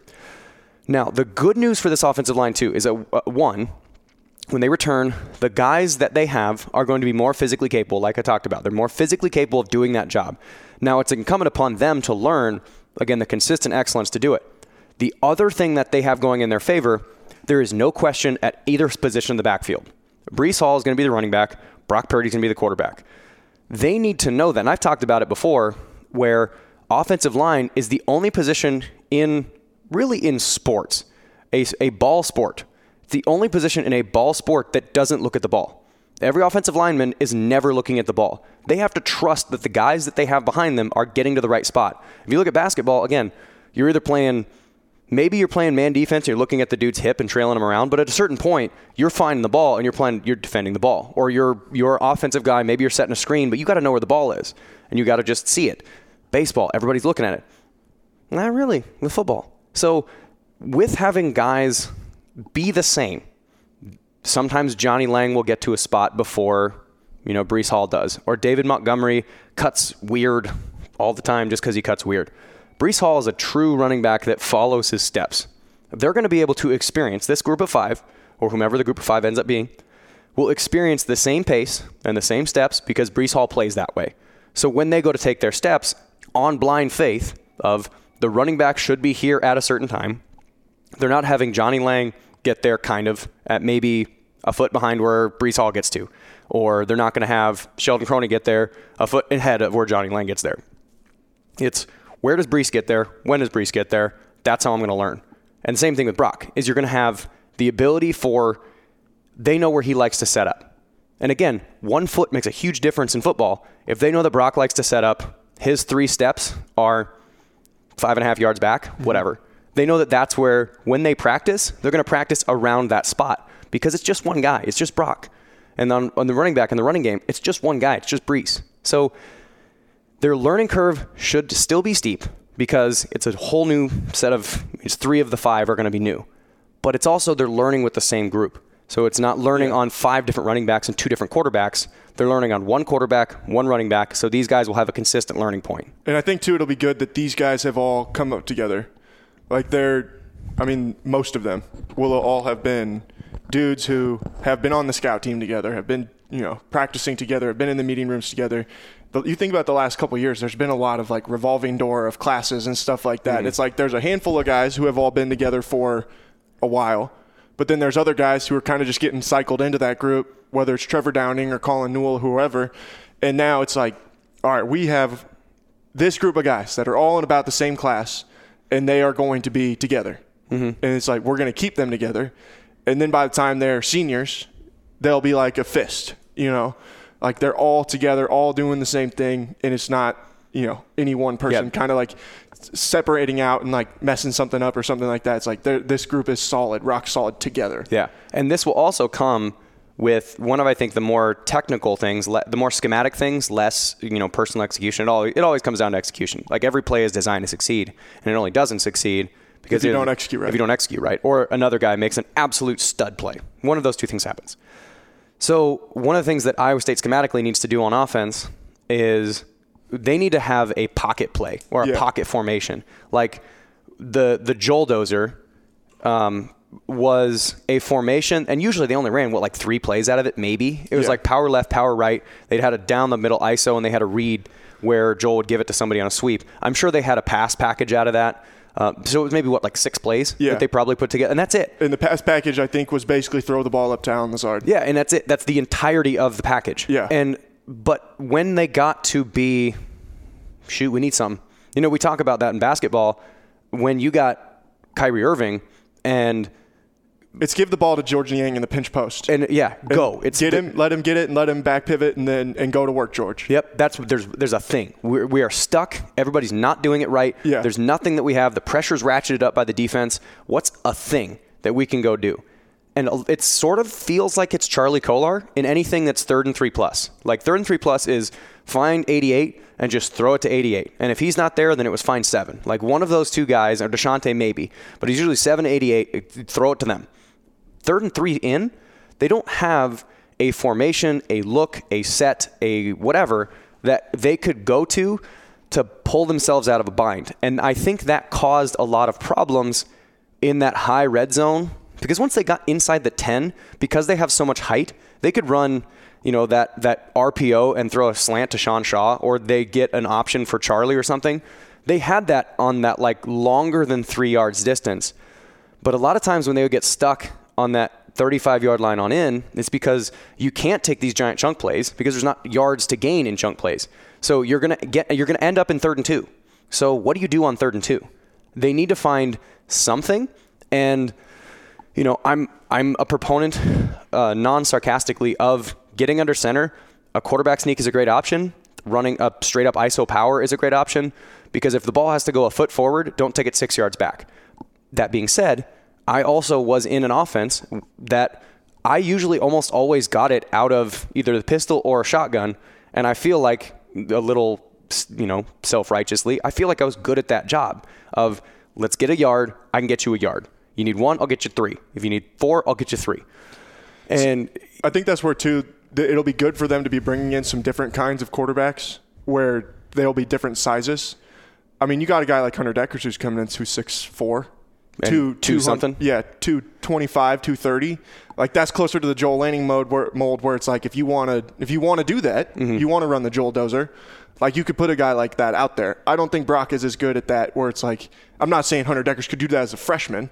Now, the good news for this offensive line, too, is one, when they return, the guys that they have are going to be more physically capable, like I talked about. They're more physically capable of doing that job. Now, it's incumbent upon them to learn, again, the consistent excellence to do it. The other thing that they have going in their favor, there is no question at either position of the backfield. Breece Hall is going to be the running back. Brock Purdy is going to be the quarterback. They need to know that. And I've talked about it before, where offensive line is the only position in sports, a ball sport. The only position in a ball sport that doesn't look at the ball. Every offensive lineman is never looking at the ball. They have to trust that the guys that they have behind them are getting to the right spot. If you look at basketball, again, you're either maybe you're playing man defense, and you're looking at the dude's hip and trailing him around, but at a certain point, you're finding the ball and you're defending the ball. Or your offensive guy, maybe you're setting a screen, but you got to know where the ball is and you got to just see it. Baseball, everybody's looking at it. Not really with football. So with having guys be the same. Sometimes Johnnie Lang will get to a spot before, you know, Breece Hall does. Or David Montgomery cuts weird all the time just because he cuts weird. Breece Hall is a true running back that follows his steps. They're going to be able to experience this group of five, or whomever the group of five ends up being, will experience the same pace and the same steps because Breece Hall plays that way. So when they go to take their steps on blind faith of the running back should be here at a certain time, they're not having Johnnie Lang get there kind of at maybe a foot behind where Breece Hall gets to. Or they're not going to have Sheldon Croney get there a foot ahead of where Johnnie Lang gets there. It's where does Breece get there? When does Breece get there? That's how I'm going to learn. And same thing with Brock is you're going to have the ability for they know where he likes to set up. And again, 1 foot makes a huge difference in football. If they know that Brock likes to set up, his 3 steps are 5.5 yards back, whatever. Mm-hmm. They know that that's where, when they practice, they're going to practice around that spot because it's just one guy. It's just Brock. And on the running back in the running game, it's just one guy. It's just Breece. So their learning curve should still be steep because it's a whole new set of, it's 3 of the 5 are going to be new. But it's also they're learning with the same group. So it's not learning on 5 different running backs and 2 different quarterbacks. They're learning on 1 quarterback, 1 running back. So these guys will have a consistent learning point. And I think, too, it'll be good that these guys have all come up together. Like most of them will all have been dudes who have been on the scout team together, have been, practicing together, have been in the meeting rooms together. But you think about the last couple of years, there's been a lot of revolving door of classes and stuff like that. Mm-hmm. It's there's a handful of guys who have all been together for a while, but then there's other guys who are kind of just getting cycled into that group, whether it's Trevor Downing or Colin Newell, whoever. And now it's all right, we have this group of guys that are all in about the same class. And they are going to be together. Mm-hmm. And it's we're going to keep them together. And then by the time they're seniors, they'll be like a fist, they're all together, all doing the same thing. And it's not, any one person kind of separating out and messing something up or something like that. It's this group is solid, rock solid together. Yeah. And this will also come with one of, I think, the more technical things, the more schematic things, less, personal execution. It always comes down to execution. Every play is designed to succeed, and it only doesn't succeed because you don't execute right. If you don't execute right, or another guy makes an absolute stud play. One of those two things happens. So one of the things that Iowa State schematically needs to do on offense is they need to have a pocket play or a pocket formation. The Joel-dozer was a formation, and usually they only ran 3 plays out of it, maybe. It was power left, power right. They'd had a down the middle ISO, and they had a read where Joel would give it to somebody on a sweep. I'm sure they had a pass package out of that. So it was maybe 6 plays that they probably put together, and that's it. And the pass package, I think, was basically throw the ball up to Alan Lazard. Yeah, and that's it. That's the entirety of the package. Yeah. But when they got to be, shoot, we need something. We talk about that in basketball. When you got Kyrie Irving and It's give the ball to George Niang in the pinch post. And yeah, go. It's get him, let him get it, and let him back pivot, and then go to work, George. Yep, that's there's a thing. We are stuck. Everybody's not doing it right. Yeah. There's nothing that we have. The pressure's ratcheted up by the defense. What's a thing that we can go do? And it sort of feels like it's Charlie Kolar in anything that's 3rd and 3+. Like 3rd and 3+ is find 88 and just throw it to 88. And if he's not there, then it was find 7. Like one of those two guys, or Deshante maybe, but he's usually 7 to 88, throw it to them. 3rd and 3 in, they don't have a formation, a look, a set, a whatever that they could go to pull themselves out of a bind. And I think that caused a lot of problems in that high red zone. Because once they got inside the 10, because they have so much height, they could run, you know, that RPO and throw a slant to Sean Shaw, or they get an option for Charlie or something. They had that on that, like, longer than 3 yards distance. But a lot of times when they would get stuck on that 35-yard line on in, it's because you can't take these giant chunk plays because there's not yards to gain in chunk plays. So you're gonna end up in 3rd and 2. So what do you do on 3rd and 2? They need to find something. And you know, I'm a proponent, non-sarcastically, of getting under center. A quarterback sneak is a great option. Running up straight-up ISO power is a great option, because if the ball has to go a foot forward, don't take it 6 yards back. That being said, I also was in an offense that I usually almost always got it out of either the pistol or a shotgun, and I feel like a little, you know, self-righteously, I feel like I was good at that job of, let's get a yard, I can get you a yard. You need 1, I'll get you 3. If you need 4, I'll get you 3. And I think that's where, too, it'll be good for them to be bringing in some different kinds of quarterbacks where they'll be different sizes. I mean, you got a guy like Hunter Deckers who's coming in 264. 2 something? Yeah, 225, 230. Like, that's closer to the Joel Lanning mold where it's like, if you want to do that, mm-hmm. you want to run the Joel-dozer. Like, you could put a guy like that out there. I don't think Brock is as good at that, where it's like, I'm not saying Hunter Deckers could do that as a freshman,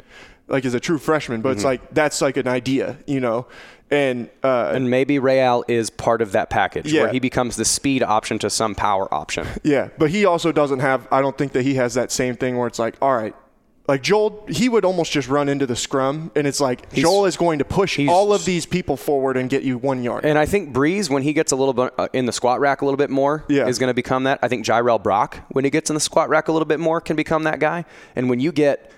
like as a true freshman, but mm-hmm. it's like, that's like an idea, you know? And maybe Real is part of that package where he becomes the speed option to some power option. Yeah, but he also doesn't have, I don't think that he has that same thing where it's like, all right, like Joel, he would almost just run into the scrum, and it's like Joel is going to push all of these people forward and get you 1 yard. And I think Breeze, when he gets a little bit in the squat rack a little bit more, is going to become that. I think Jirehl Brock, when he gets in the squat rack a little bit more, can become that guy. And when you get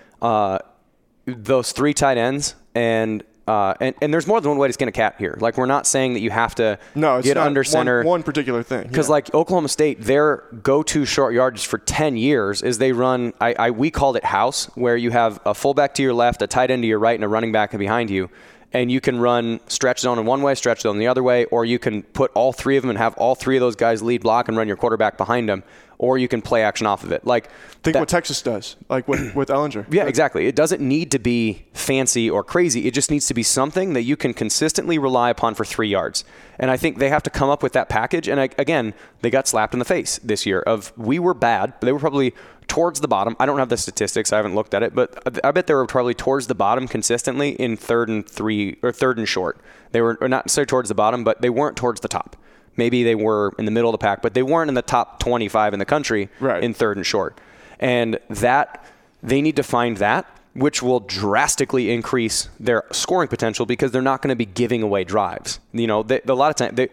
those 3 tight ends, and there's more than one way to skin a cat here. Like, we're not saying that you have to get under center. One particular thing. Because, like, Oklahoma State, their go-to short yardage for 10 years is they run, we called it house, where you have a fullback to your left, a tight end to your right, and a running back behind you. And you can run stretch zone in one way, stretch zone the other way, or you can put all 3 of them and have all 3 of those guys lead block and run your quarterback behind them, or you can play action off of it. Like, think what Texas does, like with Ellinger. Yeah, exactly. It doesn't need to be fancy or crazy. It just needs to be something that you can consistently rely upon for 3 yards. And I think they have to come up with that package. And again, they got slapped in the face this year of, we were bad. They were probably towards the bottom. I don't have the statistics. I haven't looked at it, but I bet they were probably towards the bottom consistently in 3rd and 3 or 3rd and short. They were not necessarily towards the bottom, but they weren't towards the top. Maybe they were in the middle of the pack, but they weren't in the top 25 in the country in 3rd and short. And that they need to find that, which will drastically increase their scoring potential, because they're not going to be giving away drives. You know, a lot of times,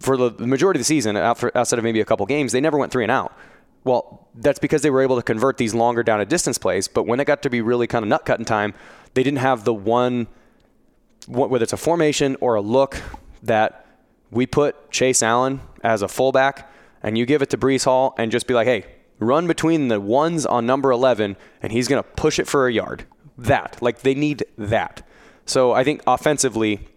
for the majority of the season, outside of maybe a couple games, they never went 3 and out. Well, that's because they were able to convert these longer down a distance plays. But when it got to be really kind of nut-cutting time, they didn't have the one, whether it's a formation or a look, that we put Chase Allen as a fullback, and you give it to Breece Hall and just be like, hey, run between the ones on number 11, and he's going to push it for a yard. That. Like, they need that. So I think offensively,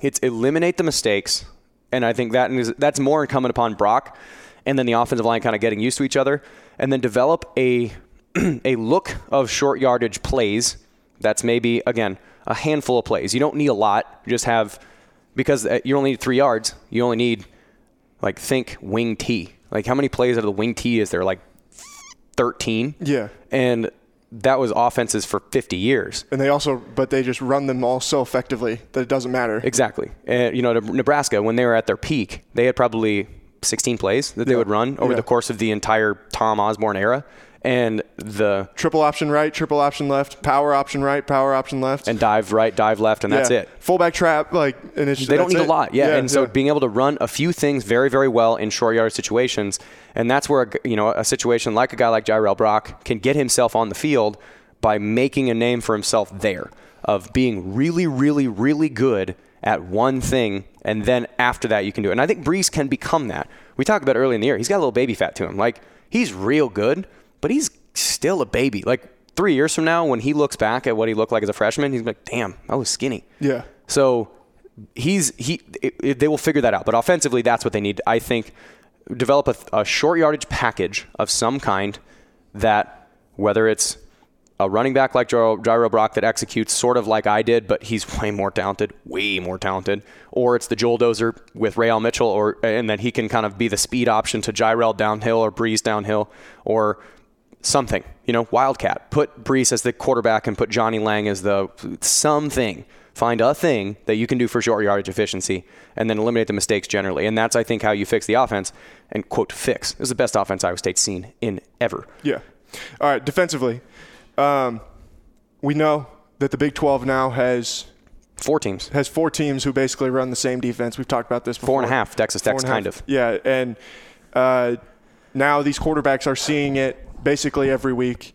it's eliminate the mistakes, and I think that's more incumbent upon Brock, and then the offensive line kind of getting used to each other, and then develop a look of short yardage plays. That's maybe, again, a handful of plays. You don't need a lot. You just have... Because you only need 3 yards. You only need, like, think wing T. Like, how many plays out of the wing T is there? Like, 13? Yeah. And that was offenses for 50 years. And they just run them all so effectively that it doesn't matter. Exactly. And, you know, Nebraska, when they were at their peak, they had probably 16 plays that they would run over the course of the entire Tom Osborne era. And the triple option right, triple option left, power option right, power option left, and dive right, dive left, and that's it. Fullback trap, like, and it's, they don't need a lot, so being able to run a few things very, very well in short yard situations, and that's where a situation like a guy like Jirehl Brock can get himself on the field by making a name for himself there, of being really, really, really good at one thing, and then after that you can do it. And I think Breece can become that. We talked about early in the year, he's got a little baby fat to him. Like, he's real good. But he's still a baby. Like, 3 years from now, when he looks back at what he looked like as a freshman, he's like, damn, I was skinny. Yeah. So they will figure that out. But offensively, that's what they need. I think develop a short yardage package of some kind that, whether it's a running back like Jirehl Brock that executes sort of like I did, but he's way more talented, or it's the Joel-dozer with Rayal Mitchell, and that he can kind of be the speed option to Jirehl downhill or Breece downhill, or something, wildcat. Put Breece as the quarterback and put Johnnie Lang as the something. Find a thing that you can do for short yardage efficiency and then eliminate the mistakes generally. And that's, I think, how you fix the offense and, quote, fix. This is the best offense Iowa State's seen in ever. Yeah. All right, defensively, we know that the Big 12 now has four teams who basically run the same defense. We've talked about this before. 4.5, Texas Tech's kind of. Yeah, and now these quarterbacks are seeing it basically every week.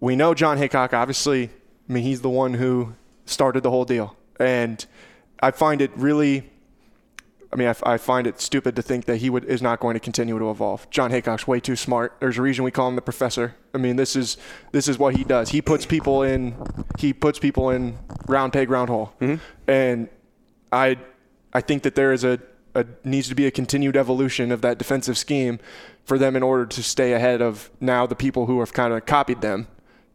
We know John Haycock, obviously, he's the one who started the whole deal. And I find it really, I find it stupid to think that is not going to continue to evolve. John Haycock's way too smart. There's a reason we call him the professor. This is what he does. He puts people in round peg, round hole. Mm-hmm. And I think that there is needs to be a continued evolution of that defensive scheme for them in order to stay ahead of now the people who have kind of copied them.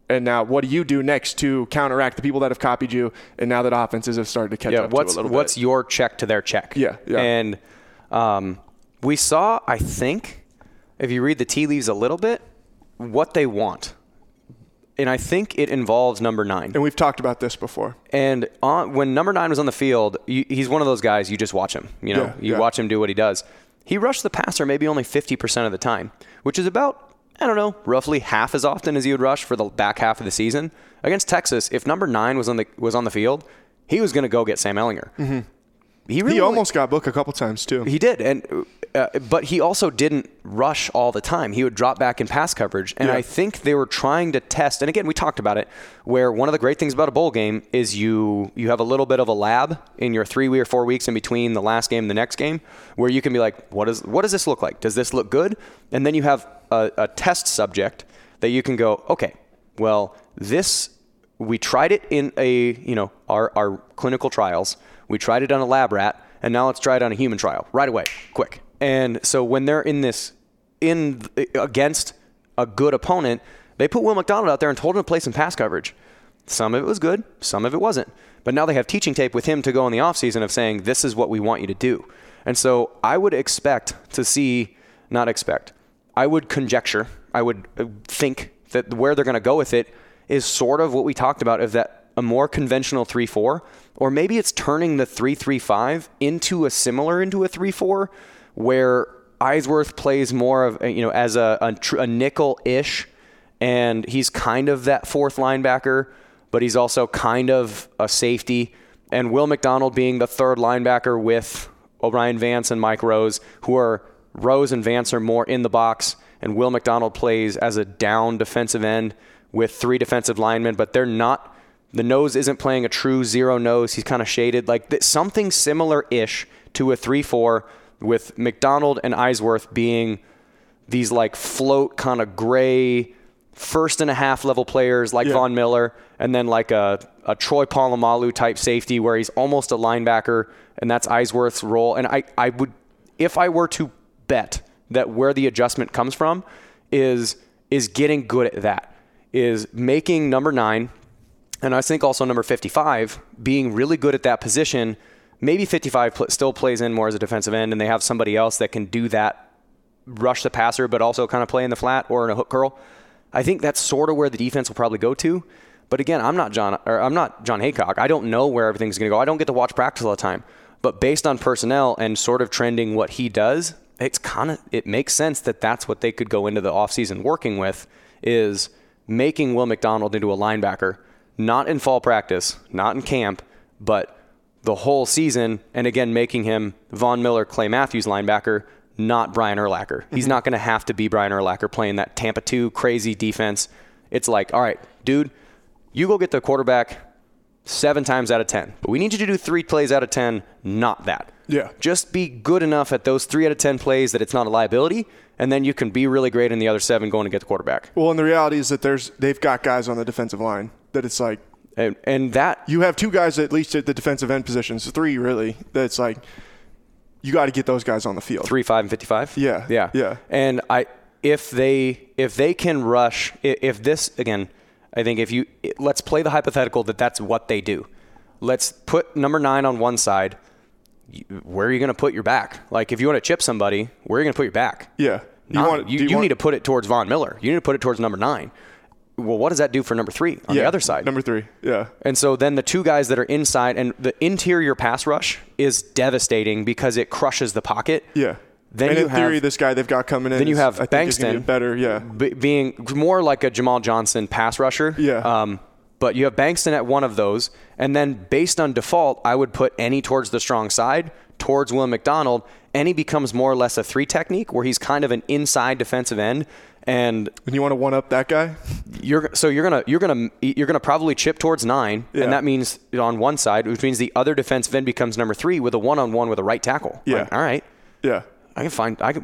And now what do you do next to counteract the people that have copied you, and now that offenses have started to catch up to a little bit? What's your check to their check? Yeah. And we saw, I think, if you read the tea leaves a little bit, what they want. And I think it involves number 9. And we've talked about this before. And when number 9 was on the field, he's one of those guys, you just watch him. Watch him do what he does. He rushed the passer maybe only 50% of the time, which is about, roughly half as often as he would rush for the back half of the season. Against Texas, if number 9 was on the field, he was going to go get Sam Ehlinger. Mm-hmm. He almost got booked a couple times too. He did, and but he also didn't rush all the time. He would drop back in pass coverage, and I think they were trying to test. And again, we talked about it, where one of the great things about a bowl game is you have a little bit of a lab in your 3 week or 4 weeks in between the last game and the next game, where you can be like, what does this look like? Does this look good? And then you have a test subject that you can go, okay, well, this we tried it in a our clinical trials. We tried it on a lab rat, and now let's try it on a human trial right away, quick. And so when they're against a good opponent, they put Will McDonald out there and told him to play some pass coverage. Some of it was good, some of it wasn't. But now they have teaching tape with him to go in the offseason of saying, this is what we want you to do. And so I would think that where they're going to go with it is sort of what we talked about, of that a more conventional 3-4, or maybe it's turning the 3-3-5 into a 3-4, where Eisworth plays more of as a nickel-ish, and he's kind of that fourth linebacker, but he's also kind of a safety, and Will McDonald being the third linebacker with O'Brien Vance and Mike Rose, Rose and Vance are more in the box, and Will McDonald plays as a down defensive end with 3 defensive linemen, but they're not. The nose isn't playing a true zero nose. He's kind of shaded. Like something similar-ish to a 3-4 with McDonald and Eisworth being these like float kind of gray first and a half level players like Von Miller, and then like a Troy Polamalu type safety where he's almost a linebacker, and that's Eisworth's role. And I would, if I were to bet that where the adjustment comes from is getting good at that, is making number 9 – and I think also number 55 being really good at that position. Maybe 55 still plays in more as a defensive end, and they have somebody else that can do that, rush the passer, but also kind of play in the flat or in a hook curl. I think that's sort of where the defense will probably go to. But again, I'm not John Haycock. I don't know where everything's going to go. I don't get to watch practice all the time. But based on personnel and sort of trending what he does, it makes sense that that's what they could go into the offseason working with. is making Will McDonald into a linebacker, not in fall practice, not in camp, but the whole season, and again, making him Von Miller, Clay Matthews linebacker, not Brian Urlacher. He's not going to have to be Brian Urlacher playing that Tampa 2 crazy defense. It's like, all right, dude, you go get the quarterback 7 times out of 10. But we need you to do 3 plays out of 10, not that. Yeah. Just be good enough at those 3 out of 10 plays that it's not a liability, and then you can be really great in the other 7 going to get the quarterback. Well, and the reality is that they've got guys on the defensive line that it's like, and that you have 2 guys at least at the defensive end positions, 3 really. That's like you got to get those guys on the field. 3, 5, and 55. Yeah, yeah, yeah. And if they can rush, if this again, I think let's play the hypothetical that that's what they do. Let's put number 9 on one side. Where are you going to put your back? Like if you want to chip somebody, where are you going to put your back? Yeah, you need to put it towards Von Miller. You need to put it towards number 9. Well, what does that do for number 3 on the other side? Number 3, yeah. And so then the 2 guys that are inside, and the interior pass rush is devastating because it crushes the pocket. Yeah. Then and in theory, this guy they've got coming in. Then you have Bankston being more like a Jamal Johnson pass rusher. Yeah. But you have Bankston at one of those. And then based on default, I would put any towards the strong side, towards Will McDonald. And he becomes more or less a 3 technique where he's kind of an inside defensive end. And you want to one up that guy? You're gonna probably chip towards 9, and that means on one side, which means the other defensive end becomes number 3 with a 1-on-1 with a right tackle. Yeah. Like, all right. Yeah.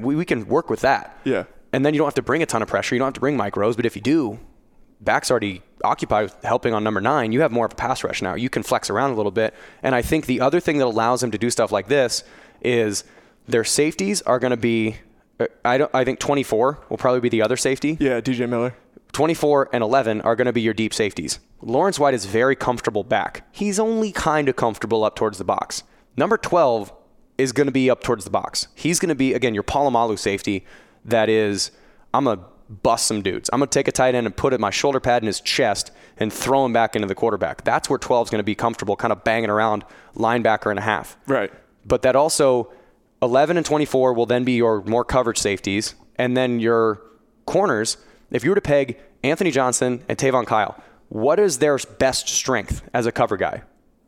We can work with that. Yeah. And then you don't have to bring a ton of pressure. You don't have to bring Mike Rose, but if you do, back's already occupied with helping on number 9. You have more of a pass rush now. You can flex around a little bit. And I think the other thing that allows him to do stuff like this is their safeties are going to be, I think 24 will probably be the other safety. Yeah, DJ Miller. 24 and 11 are going to be your deep safeties. Lawrence White is very comfortable back. He's only kind of comfortable up towards the box. Number 12 is going to be up towards the box. He's going to be, again, your Polamalu safety that is, I'm going to bust some dudes. I'm going to take a tight end and put it my shoulder pad in his chest and throw him back into the quarterback. That's where 12 is going to be comfortable, kind of banging around linebacker and a half. Right. But that also, 11 and 24 will then be your more coverage safeties. And then your corners, if you were to peg Anthony Johnson and Tavon Kyle, what is their best strength as a cover guy?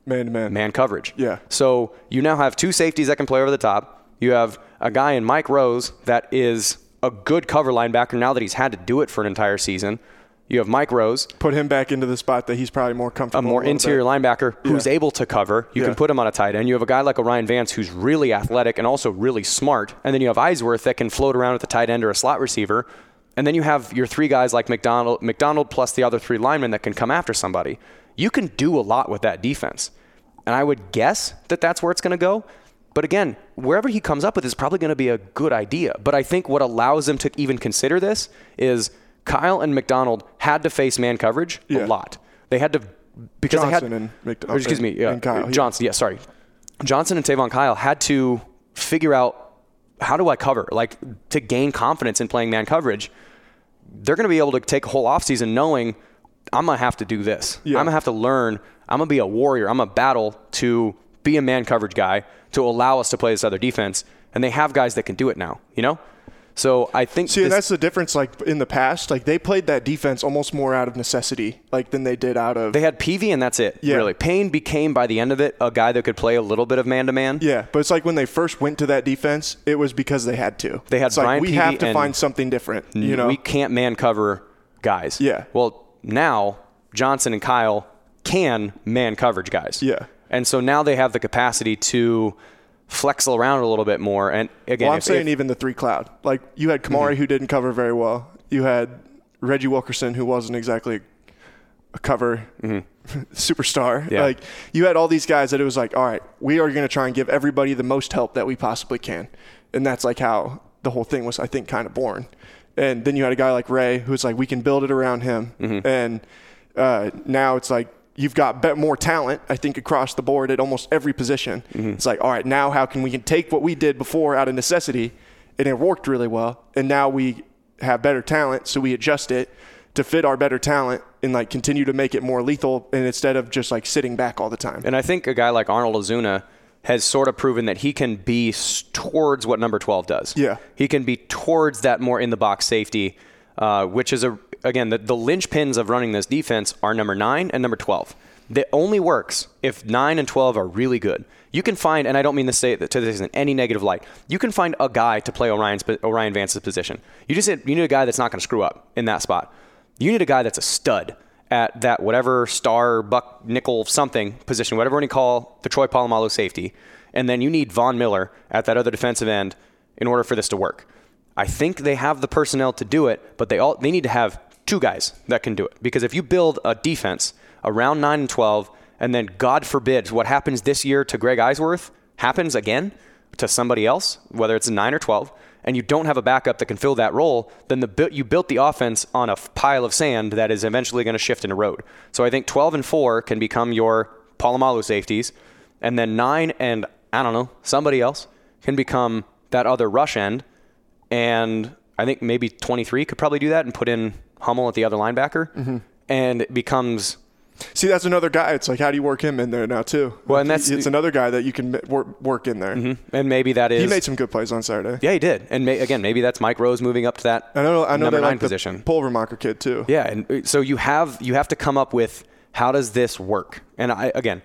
Man-to-man. Man coverage. Yeah. So you now have 2 safeties that can play over the top. You have a guy in Mike Rose that is a good cover linebacker now that he's had to do it for an entire season. You have Mike Rose. Put him back into the spot that he's probably more comfortable. A more interior linebacker who's able to cover. You can put him on a tight end. You have a guy like Orion Vance who's really athletic and also really smart. And then you have Eisworth that can float around with a tight end or a slot receiver. And then you have your 3 guys like McDonald plus the other 3 linemen that can come after somebody. You can do a lot with that defense. And I would guess that that's where it's going to go. But again, wherever he comes up with is probably going to be a good idea. But I think what allows him to even consider this is Kyle and McDonald had to face man coverage a lot. They had to – because Johnson they had, and McDonald. Excuse me. And Kyle, Johnson. Yeah, sorry. Johnson and Tavon Kyle had to figure out how do I cover? Like to gain confidence in playing man coverage, they're going to be able to take a whole offseason knowing – I'm going to have to do this. Yeah. I'm going to have to learn. I'm going to be a warrior. I'm going to battle to be a man coverage guy to allow us to play this other defense. And they have guys that can do it now, you know? So I think – see, that's the difference, like, in the past. Like, they played that defense almost more out of necessity, like, than they did out of – they had Peavy and that's it, really. Payne became, by the end of it, a guy that could play a little bit of man-to-man. Yeah, but it's like when they first went to that defense, it was because they had to. They had it's Brian like, we Peavy have to find something different, you know? We can't man-cover guys. Yeah. Well – now, Johnson and Kyle can man coverage guys. Yeah. And so now they have the capacity to flex around a little bit more. And again, well, I'm saying even the 3 cloud. Like, you had Kamari who didn't cover very well. You had Reggie Wilkerson who wasn't exactly a cover superstar. Yeah. Like, you had all these guys that it was like, all right, we are going to try and give everybody the most help that we possibly can. And that's like how the whole thing was, I think, kind of born. And then you had a guy like Ray who's like, we can build it around him. Mm-hmm. And now it's like you've got more talent, I think, across the board at almost every position. Mm-hmm. It's like, all right, now how can we take what we did before out of necessity, and it worked really well, and now we have better talent, so we adjust it to fit our better talent and like continue to make it more lethal and instead of just like sitting back all the time. And I think a guy like Arnold Ozuna has sort of proven that he can be towards what number 12 does. Yeah. He can be towards that more in the box safety, which is a again, the linchpins of running this defense are number 9 and number 12. That only works if 9 and 12 are really good. You can find, and I don't mean to say that to this in any negative light, you can find a guy to play Orion Vance's position. You need a guy that's not going to screw up in that spot. You need a guy that's a stud at that whatever star, buck, nickel, something position, whatever you want to call the Troy Polamalu safety. And then you need Von Miller at that other defensive end in order for this to work. I think they have the personnel to do it, but they need to have two guys that can do it. Because if you build a defense around 9 and 12, and then God forbid what happens this year to Greg Eisworth happens again to somebody else, whether it's a 9 or 12, and you don't have a backup that can fill that role, then you built the offense on a pile of sand that is eventually going to shift into road. So I think 12 and 4 can become your Polamalu safeties, and then 9 and, I don't know, somebody else can become that other rush end, and I think maybe 23 could probably do that and put in Hummel at the other linebacker, mm-hmm. and it becomes... See, that's another guy. It's like, how do you work him in there now, too? Well, and that's another guy that you can work in there. Mm-hmm. And maybe that is... He made some good plays on Saturday. Yeah, he did. And maybe that's Mike Rose moving up to that I know number 9 position. The Pulvermacher kid, too. Yeah, and so you have to come up with, how does this work? And again,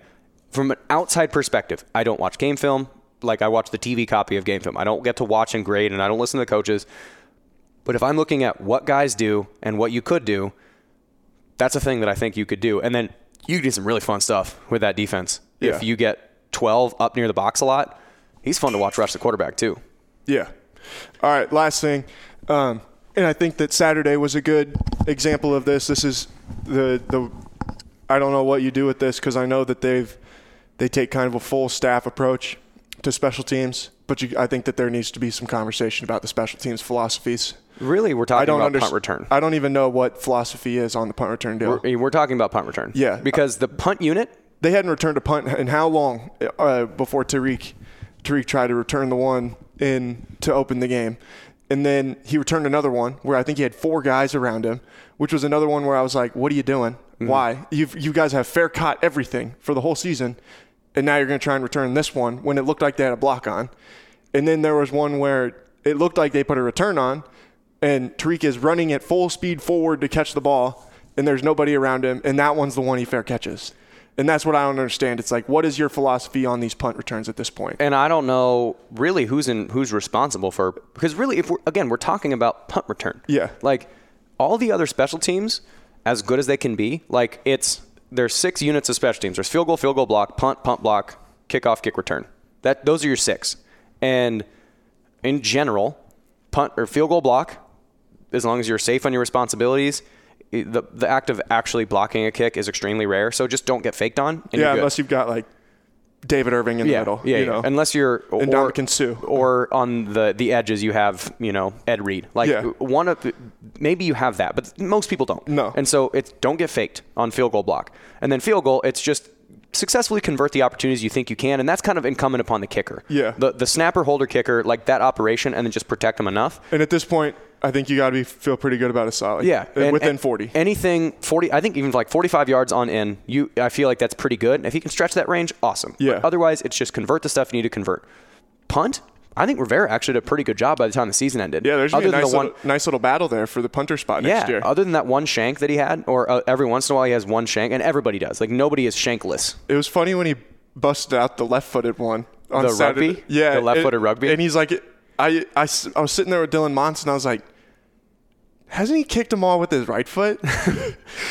from an outside perspective, I don't watch game film. Like, I watch the TV copy of game film. I don't get to watch and grade, and I don't listen to the coaches. But if I'm looking at what guys do and what you could do, that's a thing that I think you could do. And then you could do some really fun stuff with that defense. Yeah. If you get 12 up near the box a lot, he's fun to watch rush the quarterback too. Yeah. All right, last thing. And I think that Saturday was a good example of this. This is the I don't know what you do with this, because I know that they take kind of a full staff approach to special teams. But I think that there needs to be some conversation about the special teams philosophies. Really, we're talking about punt return. I don't even know what philosophy is on the punt return deal. We're talking about punt return. Yeah. Because the punt unit. They hadn't returned a punt in how long before Tariq tried to return the one in to open the game. And then he returned another one where I think he had 4 guys around him, which was another one where I was like, what are you doing? Mm-hmm. Why? You guys have fair caught everything for the whole season. And now you're going to try and return this one when it looked like they had a block on. And then there was one where it looked like they put a return on, and Tariq is running at full speed forward to catch the ball, and there's nobody around him, and that one's the one he fair catches. And that's what I don't understand. It's like, what is your philosophy on these punt returns at this point? And I don't know really who's responsible for – because really, we're talking about punt return. Yeah. Like, all the other special teams, as good as they can be, like, it's – there's 6 units of special teams. There's field goal block, punt block, kickoff, kick return. Those are your 6. And in general, punt or field goal block, as long as you're safe on your responsibilities, the act of actually blocking a kick is extremely rare. So just don't get faked on. And yeah, unless you've got like David Irving in the middle. Yeah, you know? Unless you're and Dominican Sue, or on the edges you have Ed Reed. Like maybe you have that, but most people don't. No, and so it's don't get faked on field goal block, and then field goal. It's just successfully convert the opportunities you think you can, and that's kind of incumbent upon the kicker. Yeah, the snapper, holder, kicker, like that operation, and then just protect them enough. And at this point, I think you got to feel pretty good about a solid. Yeah, within 40. Anything 40, I think even like 45 yards on in, I feel like that's pretty good. And if you can stretch that range, awesome. Yeah. But otherwise, it's just convert the stuff you need to convert. Punt, I think Rivera actually did a pretty good job by the time the season ended. Yeah, there's going to be a nice little battle there for the punter spot next year. Yeah, other than that one shank that he had, or every once in a while he has one shank, and everybody does. Like, nobody is shankless. It was funny when he busted out the left-footed one on the Saturday. Rugby? Yeah. The left-footed rugby? And he's like... I was sitting there with Dylan Monson, and I was like, hasn't he kicked them all with his right foot?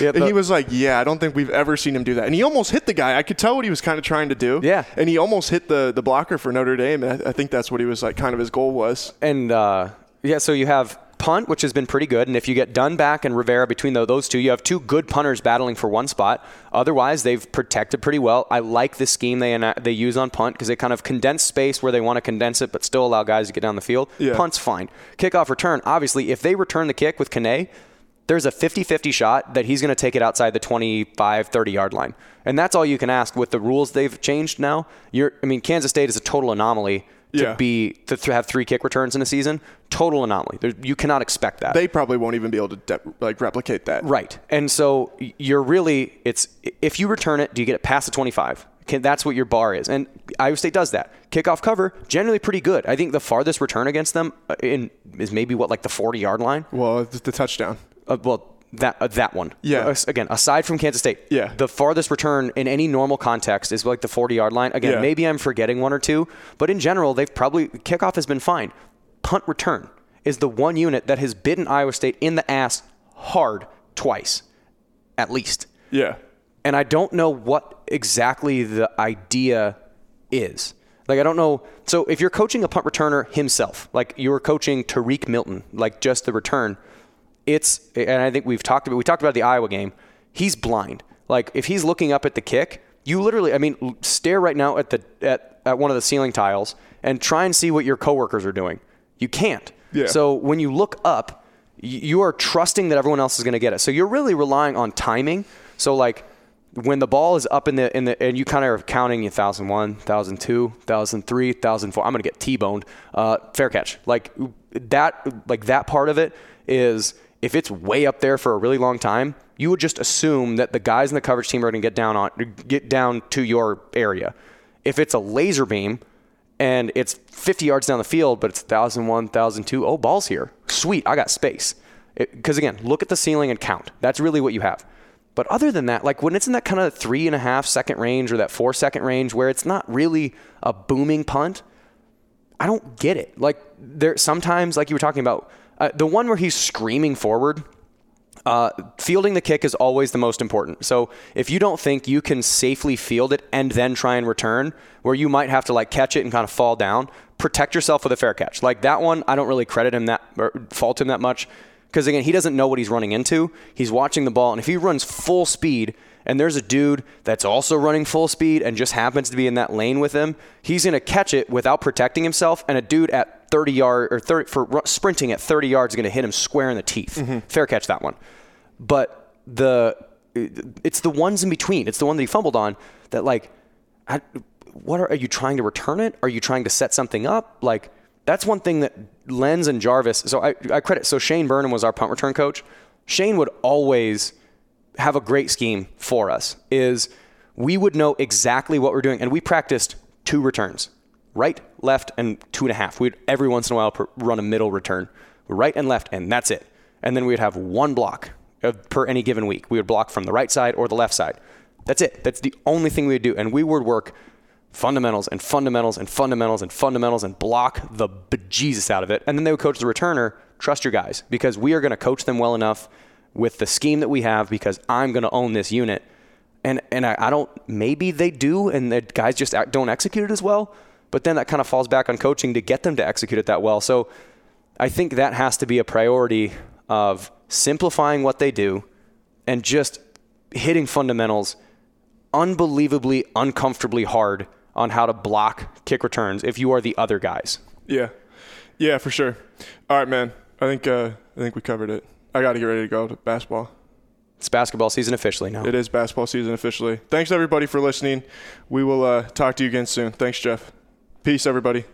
And he was like, yeah, I don't think we've ever seen him do that. And he almost hit the guy. I could tell what he was kind of trying to do. Yeah. And he almost hit the blocker for Notre Dame, and I think that's what he was like, kind of his goal was. And, so you have punt, which has been pretty good, and if you get Dunback and Rivera between those two, you have 2 good punters battling for one spot. Otherwise, they've protected pretty well. I like the scheme they use on punt because they kind of condense space where they want to condense it but still allow guys to get down the field. Yeah. Punt's fine. Kickoff return, obviously, if they return the kick with Kane, there's a 50-50 shot that he's going to take it outside the 25, 30-yard line. And that's all you can ask with the rules they've changed now. Kansas State is a total anomaly. To have 3 kick returns in a season, total anomaly. You cannot expect that. They probably won't even be able to replicate that. Right. And so if you return it, do you get it past the 25? That's what your bar is. And Iowa State does that. Kickoff cover, generally pretty good. I think the farthest return against them is maybe the 40-yard line? Well, the touchdown. That one. Yeah. Again, aside from Kansas State, yeah, the farthest return in any normal context is like the 40-yard line. Again, yeah, maybe I'm forgetting one or two, but in general, they've probably – kickoff has been fine. Punt return is the one unit that has bitten Iowa State in the ass hard twice, at least. Yeah. And I don't know what exactly the idea is. Like, I don't know. So if you're coaching a punt returner himself, like you were coaching Tariq Milton, like just the return – and I think we talked about the Iowa game. He's blind. Like if he's looking up at the kick, you literally, I mean, stare right now at at one of the ceiling tiles and try and see what your coworkers are doing. You can't. Yeah. So when you look up, you are trusting that everyone else is going to get it. So you're really relying on timing. So like when the ball is up and you kind of are counting 1,001, 1,002, 1,003, 1,004. I'm going to get T-boned. Fair catch. Like that part of it is. If it's way up there for a really long time, you would just assume that the guys in the coverage team are going to get down to your area. If it's a laser beam and it's 50 yards down the field, but it's 1,001, 1,002, oh, ball's here. Sweet, I got space. Because, again, look at the ceiling and count. That's really what you have. But other than that, like when it's in that kind of 3.5 second range or that 4 second range where it's not really a booming punt, I don't get it. Like there, sometimes, like you were talking about, the one where he's screaming forward, fielding the kick is always the most important. So if you don't think you can safely field it and then try and return, where you might have to like catch it and kind of fall down, protect yourself with a fair catch. Like that one, I don't really credit him that or fault him that much because, again, he doesn't know what he's running into. He's watching the ball, and if he runs full speed and there's a dude that's also running full speed and just happens to be in that lane with him, he's going to catch it without protecting himself, and a dude at 30 yard or 30 for sprinting at 30 yards is going to hit him square in the teeth. Mm-hmm. Fair catch, that one. But it's the ones in between. It's the one that he fumbled on that like, are you trying to return it? Are you trying to set something up? Like that's one thing that Lenz and Jarvis. So I credit. So Shane Burnham was our punt return coach. Shane would always have a great scheme for us. Is we would know exactly what we're doing, and we practiced two returns. Right, left, and 2.5. We'd every once in a while run a middle return. Right and left, and that's it. And then we'd have one block per any given week. We would block from the right side or the left side. That's it. That's the only thing we would do. And we would work fundamentals and fundamentals and fundamentals and fundamentals and block the bejesus out of it. And then they would coach the returner, trust your guys, because we are going to coach them well enough with the scheme that we have because I'm going to own this unit. And I don't – maybe they do, and the guys just don't execute it as well. But then that kind of falls back on coaching to get them to execute it that well. So I think that has to be a priority of simplifying what they do and just hitting fundamentals unbelievably, uncomfortably hard on how to block kick returns if you are the other guys. Yeah. Yeah, for sure. All right, man. I think we covered it. I got to get ready to go to basketball. It's basketball season officially now. It is basketball season officially. Thanks, everybody, for listening. We will talk to you again soon. Thanks, Jeff. Peace, everybody.